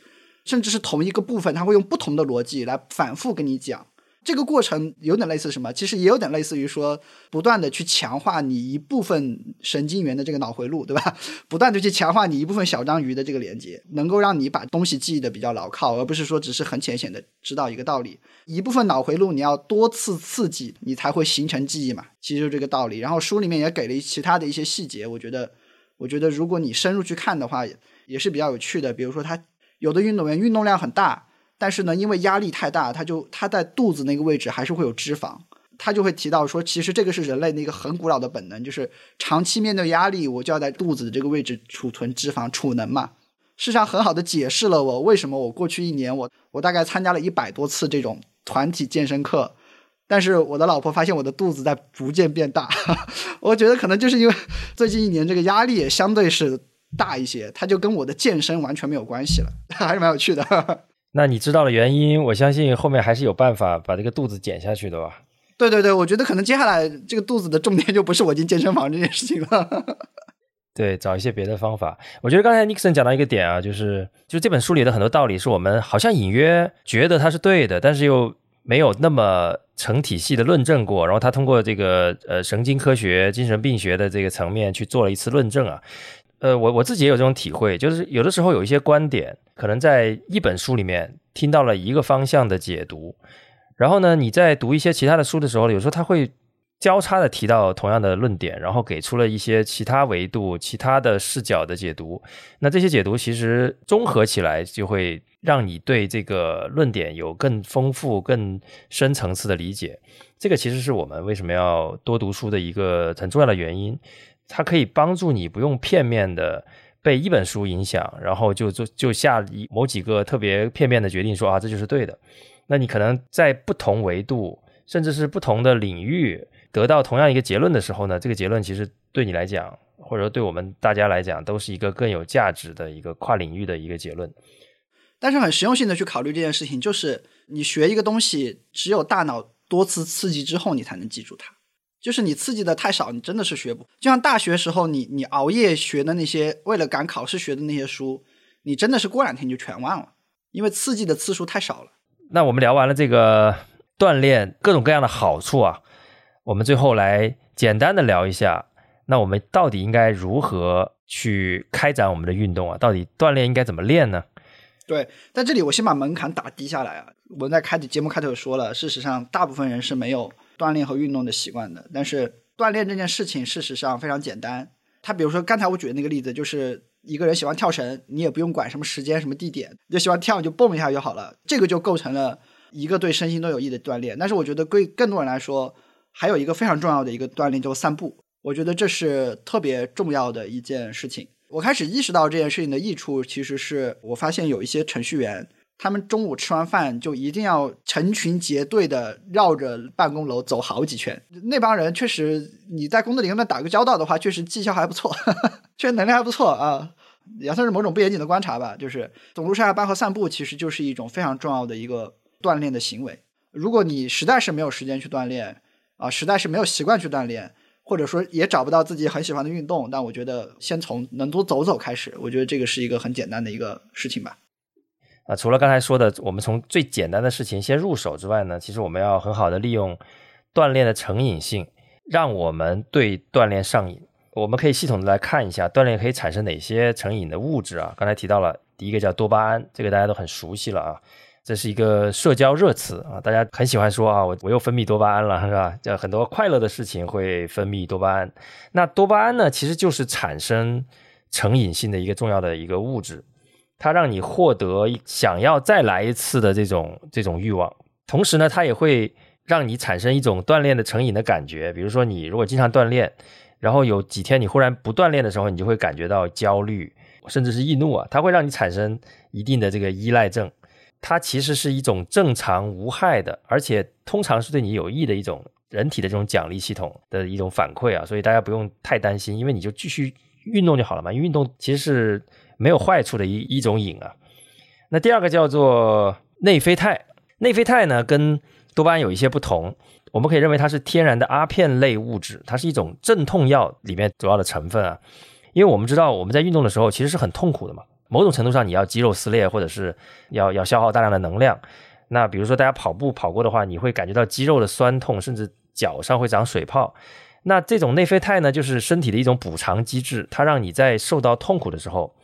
甚至是同一个部分它会用不同的逻辑来反复跟你讲。这个过程有点类似什么，其实也有点类似于说不断的去强化你一部分神经元的这个脑回路，对吧？不断的去强化你一部分小章鱼的这个连接，能够让你把东西记忆的比较牢靠，而不是说只是很浅显的知道一个道理。一部分脑回路你要多次刺激你才会形成记忆嘛，其实就这个道理。然后书里面也给了其他的一些细节，我觉得我觉得如果你深入去看的话也是比较有趣的。比如说他有的运动员运动量很大，但是呢因为压力太大，他就他在肚子那个位置还是会有脂肪。他就会提到说其实这个是人类那个很古老的本能，就是长期面对压力我就要在肚子的这个位置储存脂肪，储能嘛。事实上很好的解释了我为什么我过去一年我我大概参加了一百多次这种团体健身课，但是我的老婆发现我的肚子在逐渐变大。我觉得可能就是因为最近一年这个压力也相对是大一些，它就跟我的健身完全没有关系了，还是蛮有趣的。那你知道了原因，我相信后面还是有办法把这个肚子减下去的吧？对对对，我觉得可能接下来这个肚子的重点就不是我进健身房这件事情了。对，找一些别的方法。我觉得刚才 Nixon 讲到一个点啊，就是就这本书里的很多道理是我们好像隐约觉得它是对的，但是又没有那么成体系的论证过，然后他通过这个呃神经科学、精神病学的这个层面去做了一次论证啊。呃，我我自己也有这种体会，就是有的时候有一些观点，可能在一本书里面听到了一个方向的解读，然后呢，你在读一些其他的书的时候，有时候他会交叉的提到同样的论点，然后给出了一些其他维度、其他的视角的解读。那这些解读其实综合起来，就会让你对这个论点有更丰富、更深层次的理解。这个其实是我们为什么要多读书的一个很重要的原因。它可以帮助你不用片面的被一本书影响，然后就就就下某几个特别片面的决定说啊，这就是对的。那你可能在不同维度，甚至是不同的领域得到同样一个结论的时候呢，这个结论其实对你来讲，或者说对我们大家来讲，都是一个更有价值的一个跨领域的一个结论。但是很实用性的去考虑这件事情，就是你学一个东西，只有大脑多次刺激之后，你才能记住它。就是你刺激的太少，你真的是学不。就像大学时候你你熬夜学的那些，为了赶考试学的那些书，你真的是过两天就全忘了，因为刺激的次数太少了。那我们聊完了这个锻炼各种各样的好处啊，我们最后来简单的聊一下，那我们到底应该如何去开展我们的运动啊？到底锻炼应该怎么练呢？对，在这里我先把门槛打低下来啊。我们在开节目开头说了，事实上大部分人是没有锻炼和运动的习惯的，但是锻炼这件事情事实上非常简单。他比如说刚才我举的那个例子，就是一个人喜欢跳绳，你也不用管什么时间什么地点，就喜欢跳你就蹦一下就好了，这个就构成了一个对身心都有益的锻炼。但是我觉得对更多人来说，还有一个非常重要的一个锻炼就是散步，我觉得这是特别重要的一件事情。我开始意识到这件事情的益处，其实是我发现有一些程序员，他们中午吃完饭就一定要成群结队的绕着办公楼走好几圈，那帮人确实你在工作里跟他们打个交道的话，确实绩效还不错确实能力还不错啊，也算是某种不严谨的观察吧。就是走路上下班和散步其实就是一种非常重要的一个锻炼的行为。如果你实在是没有时间去锻炼啊，实在是没有习惯去锻炼，或者说也找不到自己很喜欢的运动，但我觉得先从能多走走开始，我觉得这个是一个很简单的一个事情吧。啊，除了刚才说的我们从最简单的事情先入手之外呢，其实我们要很好的利用锻炼的成瘾性，让我们对锻炼上瘾。我们可以系统的来看一下锻炼可以产生哪些成瘾的物质啊。刚才提到了第一个叫多巴胺，这个大家都很熟悉了啊，这是一个社交热词啊，大家很喜欢说啊，我我又分泌多巴胺了，是吧？这很多快乐的事情会分泌多巴胺。那多巴胺呢，其实就是产生成瘾性的一个重要的一个物质。它让你获得想要再来一次的这种这种欲望，同时呢，它也会让你产生一种锻炼的成瘾的感觉。比如说，你如果经常锻炼，然后有几天你忽然不锻炼的时候，你就会感觉到焦虑，甚至是易怒啊。它会让你产生一定的这个依赖症。它其实是一种正常无害的，而且通常是对你有益的一种人体的这种奖励系统的一种反馈啊。所以大家不用太担心，因为你就继续运动就好了嘛。因为运动其实是没有坏处的一一种瘾啊。那第二个叫做内啡肽，内啡肽呢跟多巴胺有一些不同，我们可以认为它是天然的阿片类物质，它是一种镇痛药里面主要的成分啊。因为我们知道我们在运动的时候其实是很痛苦的嘛，某种程度上你要肌肉撕裂，或者是要要消耗大量的能量。那比如说大家跑步跑过的话，你会感觉到肌肉的酸痛，甚至脚上会长水泡。那这种内啡肽呢，就是身体的一种补偿机制，它让你在受到痛苦的时候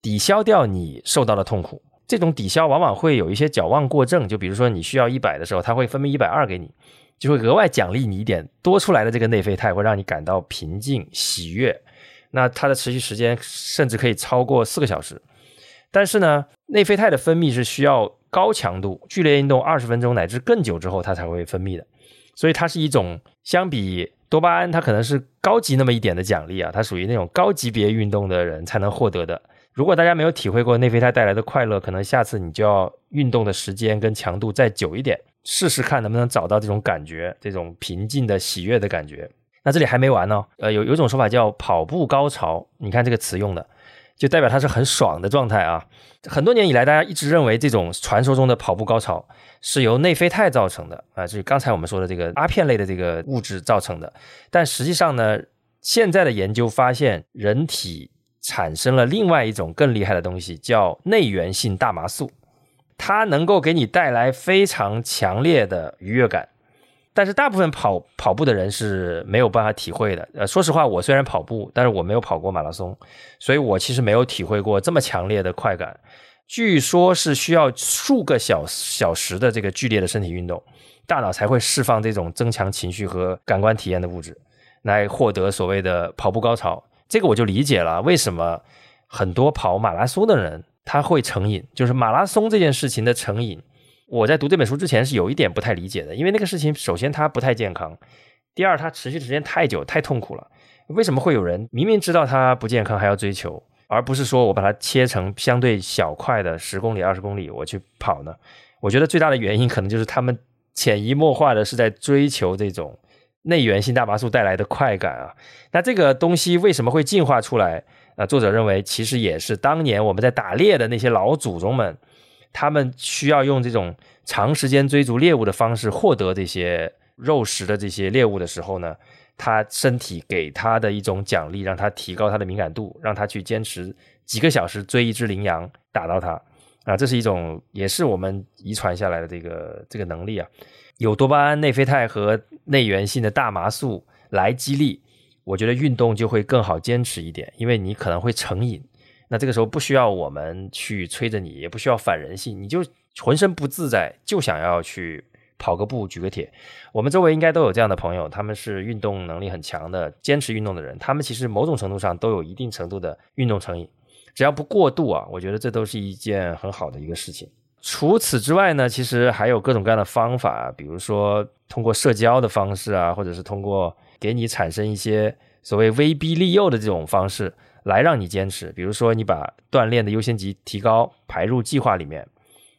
抵消掉你受到的痛苦。这种抵消往往会有一些矫枉过正，就比如说你需要一百的时候，它会分泌一百二十给你，就会额外奖励你一点，多出来的这个内啡肽会让你感到平静喜悦。那它的持续时间甚至可以超过四个小时。但是呢，内啡肽的分泌是需要高强度剧烈运动二十分钟乃至更久之后它才会分泌的，所以它是一种相比多巴胺它可能是高级那么一点的奖励啊，它属于那种高级别运动的人才能获得的。如果大家没有体会过内啡肽带来的快乐，可能下次你就要运动的时间跟强度再久一点，试试看能不能找到这种感觉，这种平静的喜悦的感觉。那这里还没完呢，呃，有有一种说法叫跑步高潮，你看这个词用的，就代表它是很爽的状态啊。很多年以来，大家一直认为这种传说中的跑步高潮是由内啡肽造成的啊，就是刚才我们说的这个阿片类的这个物质造成的。但实际上呢，现在的研究发现，人体产生了另外一种更厉害的东西，叫内源性大麻素，它能够给你带来非常强烈的愉悦感。但是大部分跑跑步的人是没有办法体会的。呃，说实话，我虽然跑步，但是我没有跑过马拉松，所以我其实没有体会过这么强烈的快感。据说是需要数个小小时的这个剧烈的身体运动，大脑才会释放这种增强情绪和感官体验的物质，来获得所谓的跑步高潮。这个我就理解了，为什么很多跑马拉松的人他会成瘾，就是马拉松这件事情的成瘾。我在读这本书之前是有一点不太理解的，因为那个事情首先它不太健康，第二它持续的时间太久太痛苦了，为什么会有人明明知道它不健康还要追求，而不是说我把它切成相对小块的十公里二十公里我去跑呢？我觉得最大的原因可能就是他们潜移默化的是在追求这种内源性大麻素带来的快感啊。那这个东西为什么会进化出来、呃、作者认为其实也是当年我们在打猎的那些老祖宗们，他们需要用这种长时间追逐猎物的方式获得这些肉食的这些猎物的时候呢，他身体给他的一种奖励，让他提高他的敏感度，让他去坚持几个小时追一只羚羊打到他啊，这是一种也是我们遗传下来的这个这个能力啊。有多巴胺、内啡肽和内源性的大麻素来激励，我觉得运动就会更好坚持一点，因为你可能会成瘾。那这个时候不需要我们去催着你，也不需要反人性，你就浑身不自在，就想要去跑个步举个铁。我们周围应该都有这样的朋友，他们是运动能力很强的坚持运动的人，他们其实某种程度上都有一定程度的运动成瘾，只要不过度啊，我觉得这都是一件很好的一个事情。除此之外呢，其实还有各种各样的方法，比如说通过社交的方式啊，或者是通过给你产生一些所谓威逼利诱的这种方式来让你坚持，比如说你把锻炼的优先级提高排入计划里面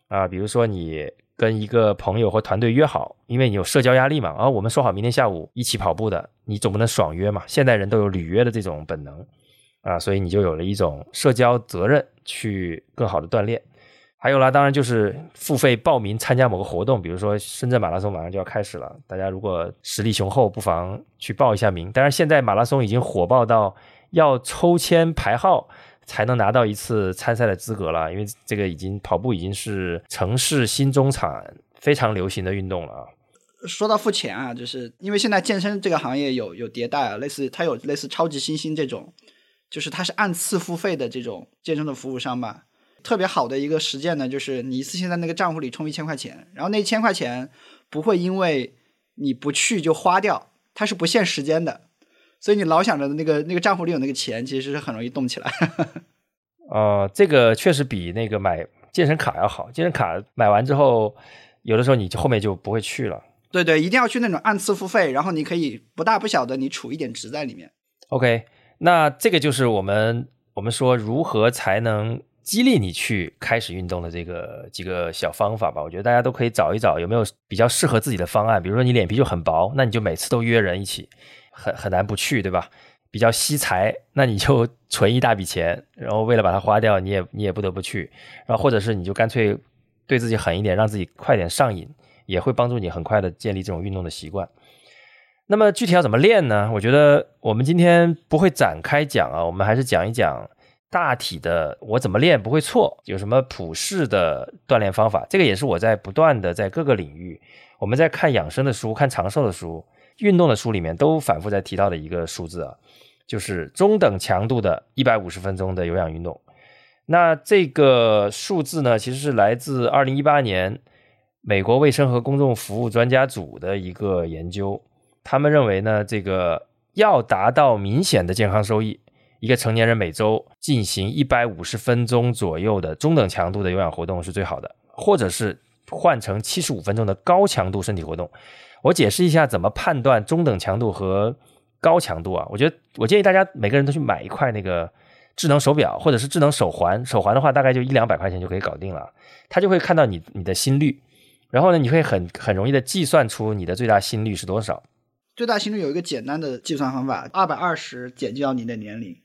啊，比如说你跟一个朋友或团队约好，因为你有社交压力嘛，啊，我们说好明天下午一起跑步的，你总不能爽约嘛，现代人都有履约的这种本能啊，所以你就有了一种社交责任去更好的锻炼。还有啦，当然就是付费报名参加某个活动，比如说深圳马拉松马上就要开始了，大家如果实力雄厚不妨去报一下名。当然现在马拉松已经火爆到要抽签排号才能拿到一次参赛的资格了，因为这个已经跑步已经是城市新中产非常流行的运动了啊。说到付钱啊，就是因为现在健身这个行业有有迭代啊，类似它有类似超级新星这种，就是它是按次付费的这种健身的服务商吧。特别好的一个实践呢，就是你一次性在那个账户里充一千块钱，然后那一千块钱不会因为你不去就花掉，它是不限时间的。所以你老想着那个那个账户里有那个钱，其实是很容易动起来。呃，这个确实比那个买健身卡要好，健身卡买完之后，有的时候你就后面就不会去了。对对，一定要去那种按次付费，然后你可以不大不小的你储一点值在里面。OK， 那这个就是我们我们说如何才能激励你去开始运动的这个几个小方法吧，我觉得大家都可以找一找有没有比较适合自己的方案。比如说你脸皮就很薄，那你就每次都约人一起，很很难不去，对吧？比较惜财，那你就存一大笔钱，然后为了把它花掉，你也你也不得不去。然后或者是你就干脆对自己狠一点，让自己快点上瘾，也会帮助你很快的建立这种运动的习惯。那么具体要怎么练呢？我觉得我们今天不会展开讲啊，我们还是讲一讲大体的我怎么练不会错，有什么普适的锻炼方法。这个也是我在不断的在各个领域，我们在看养生的书、看长寿的书、运动的书里面都反复在提到的一个数字啊，就是中等强度的一百五十分钟的有氧运动。那这个数字呢，其实是来自二零一八年美国卫生和公众服务专家组的一个研究。他们认为呢，这个要达到明显的健康收益，一个成年人每周进行一百五十分钟左右的中等强度的有氧活动是最好的，或者是换成七十五分钟的高强度身体活动。我解释一下怎么判断中等强度和高强度啊。我觉得我建议大家每个人都去买一块那个智能手表或者是智能手环，手环的话大概就一两百块钱就可以搞定了，它就会看到你你的心率，然后呢你会很很容易的计算出你的最大心率是多少。最大心率有一个简单的计算方法，二百二十减掉你的年龄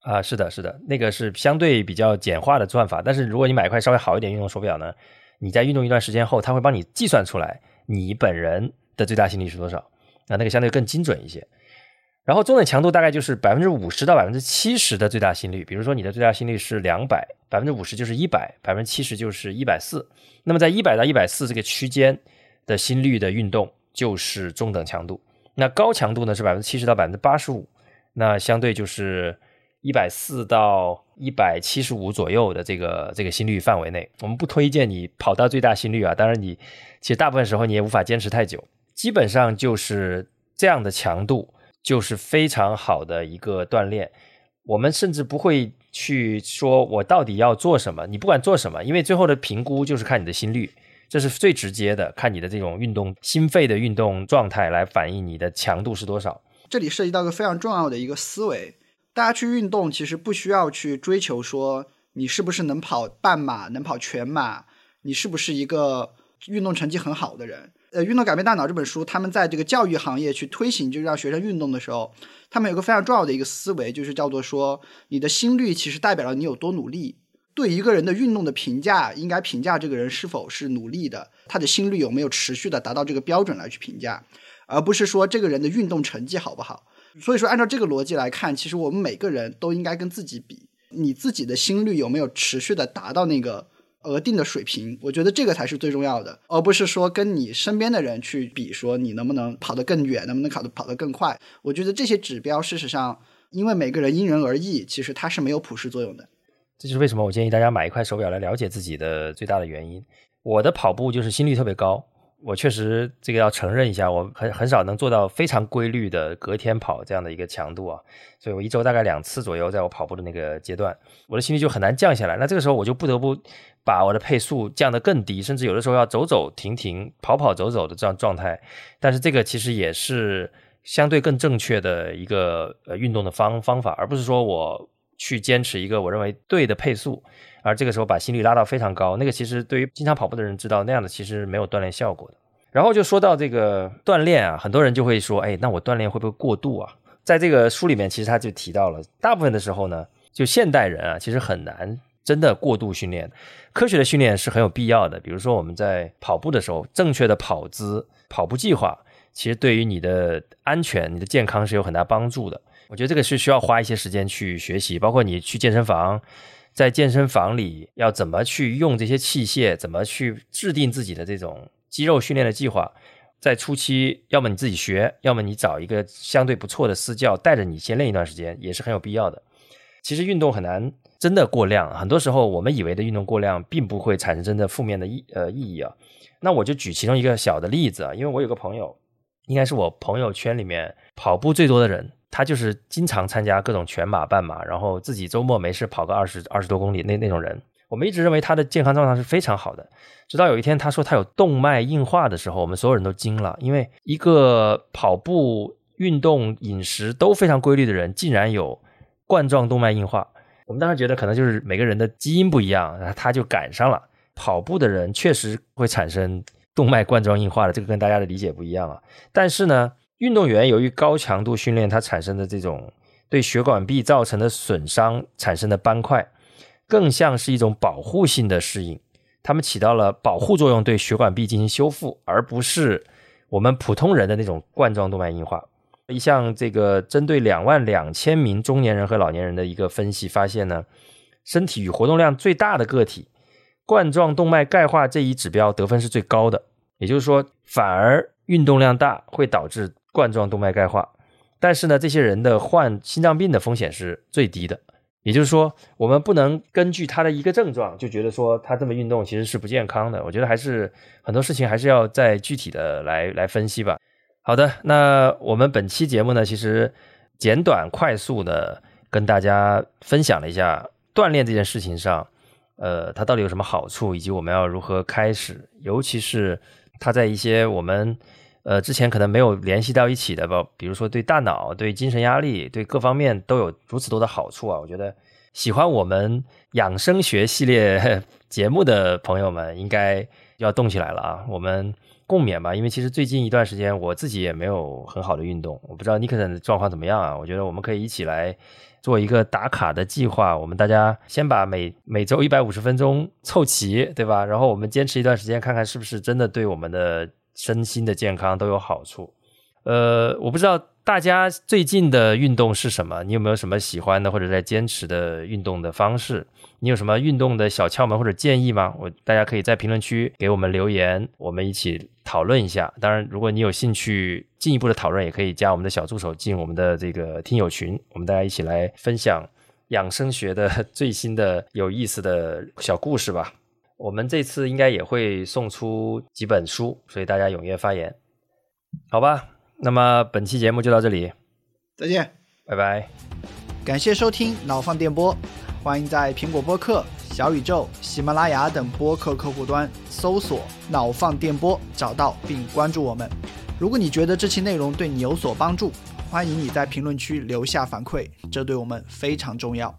啊，是的，是的，那个是相对比较简化的算法。但是如果你买一块稍微好一点运动手表呢，你在运动一段时间后，它会帮你计算出来你本人的最大心率是多少，那那个相对更精准一些。然后中等强度大概就是 百分之五十到百分之七十 的最大心率，比如说你的最大心率是 两百，百分之五十 就是 一百，百分之七十 就是一百四十。那么在一百到一百四十这个区间的心率的运动就是中等强度。那高强度呢是 百分之七十到百分之八十五， 那相对就是一百四十到一百七十五左右的这个这个心率范围内。我们不推荐你跑到最大心率啊，当然你其实大部分时候你也无法坚持太久，基本上就是这样的强度就是非常好的一个锻炼。我们甚至不会去说我到底要做什么，你不管做什么，因为最后的评估就是看你的心率，这是最直接的，看你的这种运动心肺的运动状态来反映你的强度是多少。这里涉及到一个非常重要的一个思维，大家去运动其实不需要去追求说你是不是能跑半马，能跑全马，你是不是一个运动成绩很好的人。呃，《运动改变大脑》这本书，他们在这个教育行业去推行就让学生运动的时候，他们有个非常重要的一个思维，就是叫做说你的心率其实代表了你有多努力。对一个人的运动的评价，应该评价这个人是否是努力的，他的心率有没有持续的达到这个标准来去评价，而不是说这个人的运动成绩好不好。所以说按照这个逻辑来看，其实我们每个人都应该跟自己比，你自己的心率有没有持续的达到那个额定的水平，我觉得这个才是最重要的，而不是说跟你身边的人去比，说你能不能跑得更远，能不能跑得跑得更快。我觉得这些指标事实上因为每个人因人而异，其实它是没有普适作用的。这就是为什么我建议大家买一块手表来了解自己的最大的原因。我的跑步就是心率特别高，我确实这个要承认一下，我很很少能做到非常规律的隔天跑这样的一个强度啊，所以我一周大概两次左右，在我跑步的那个阶段，我的心率就很难降下来。那这个时候我就不得不把我的配速降得更低，甚至有的时候要走走停停，跑跑走走的这样状态。但是这个其实也是相对更正确的一个呃运动的方方法，而不是说我去坚持一个我认为对的配速，而这个时候把心率拉到非常高，那个其实对于经常跑步的人知道，那样的其实没有锻炼效果的。然后就说到这个锻炼啊，很多人就会说，哎，那我锻炼会不会过度啊？在这个书里面其实他就提到了，大部分的时候呢，就现代人啊，其实很难真的过度训练。科学的训练是很有必要的，比如说我们在跑步的时候，正确的跑姿、跑步计划，其实对于你的安全、你的健康是有很大帮助的。我觉得这个是需要花一些时间去学习，包括你去健身房，在健身房里要怎么去用这些器械，怎么去制定自己的这种肌肉训练的计划。在初期，要么你自己学，要么你找一个相对不错的私教带着你先练一段时间，也是很有必要的。其实运动很难真的过量，很多时候我们以为的运动过量并不会产生真的负面的意呃意义啊。那我就举其中一个小的例子啊，因为我有个朋友，应该是我朋友圈里面跑步最多的人，他就是经常参加各种全马半马，然后自己周末没事跑个二十二十多公里那那种人。我们一直认为他的健康状况是非常好的，直到有一天他说他有动脉硬化的时候，我们所有人都惊了，因为一个跑步、运动、饮食都非常规律的人，竟然有冠状动脉硬化。我们当时觉得可能就是每个人的基因不一样，他就赶上了。跑步的人确实会产生动脉冠状硬化的，这个跟大家的理解不一样啊。但是呢，运动员由于高强度训练，它产生的这种对血管壁造成的损伤产生的斑块，更像是一种保护性的适应，它们起到了保护作用，对血管壁进行修复，而不是我们普通人的那种冠状动脉硬化。一项这个针对两万两千名中年人和老年人的一个分析发现呢，身体与活动量最大的个体，冠状动脉钙化这一指标得分是最高的，也就是说，反而运动量大会导致冠状动脉钙化，但是呢，这些人的患心脏病的风险是最低的。也就是说，我们不能根据他的一个症状就觉得说他这么运动其实是不健康的。我觉得还是很多事情还是要再具体的来来分析吧。好的，那我们本期节目呢，其实简短快速的跟大家分享了一下锻炼这件事情上，呃，它到底有什么好处，以及我们要如何开始，尤其是它在一些我们呃，之前可能没有联系到一起的吧，比如说对大脑、对精神压力、对各方面都有如此多的好处啊！我觉得喜欢我们养生学系列节目的朋友们应该要动起来了啊！我们共勉吧，因为其实最近一段时间我自己也没有很好的运动，我不知道 Nixon 的状况怎么样啊！我觉得我们可以一起来做一个打卡的计划，我们大家先把每每周一百五十分钟凑齐，对吧？然后我们坚持一段时间，看看是不是真的对我们的身心的健康都有好处。呃，我不知道大家最近的运动是什么，你有没有什么喜欢的或者在坚持的运动的方式？你有什么运动的小窍门或者建议吗？我大家可以在评论区给我们留言，我们一起讨论一下。当然，如果你有兴趣进一步的讨论，也可以加我们的小助手进我们的这个听友群，我们大家一起来分享养生学的最新的有意思的小故事吧。我们这次应该也会送出几本书，所以大家踊跃发言，好吧？那么本期节目就到这里，再见，拜拜！感谢收听脑放电波，欢迎在苹果播客、小宇宙、喜马拉雅等播客客户端搜索“脑放电波”，找到并关注我们。如果你觉得这期内容对你有所帮助，欢迎你在评论区留下反馈，这对我们非常重要。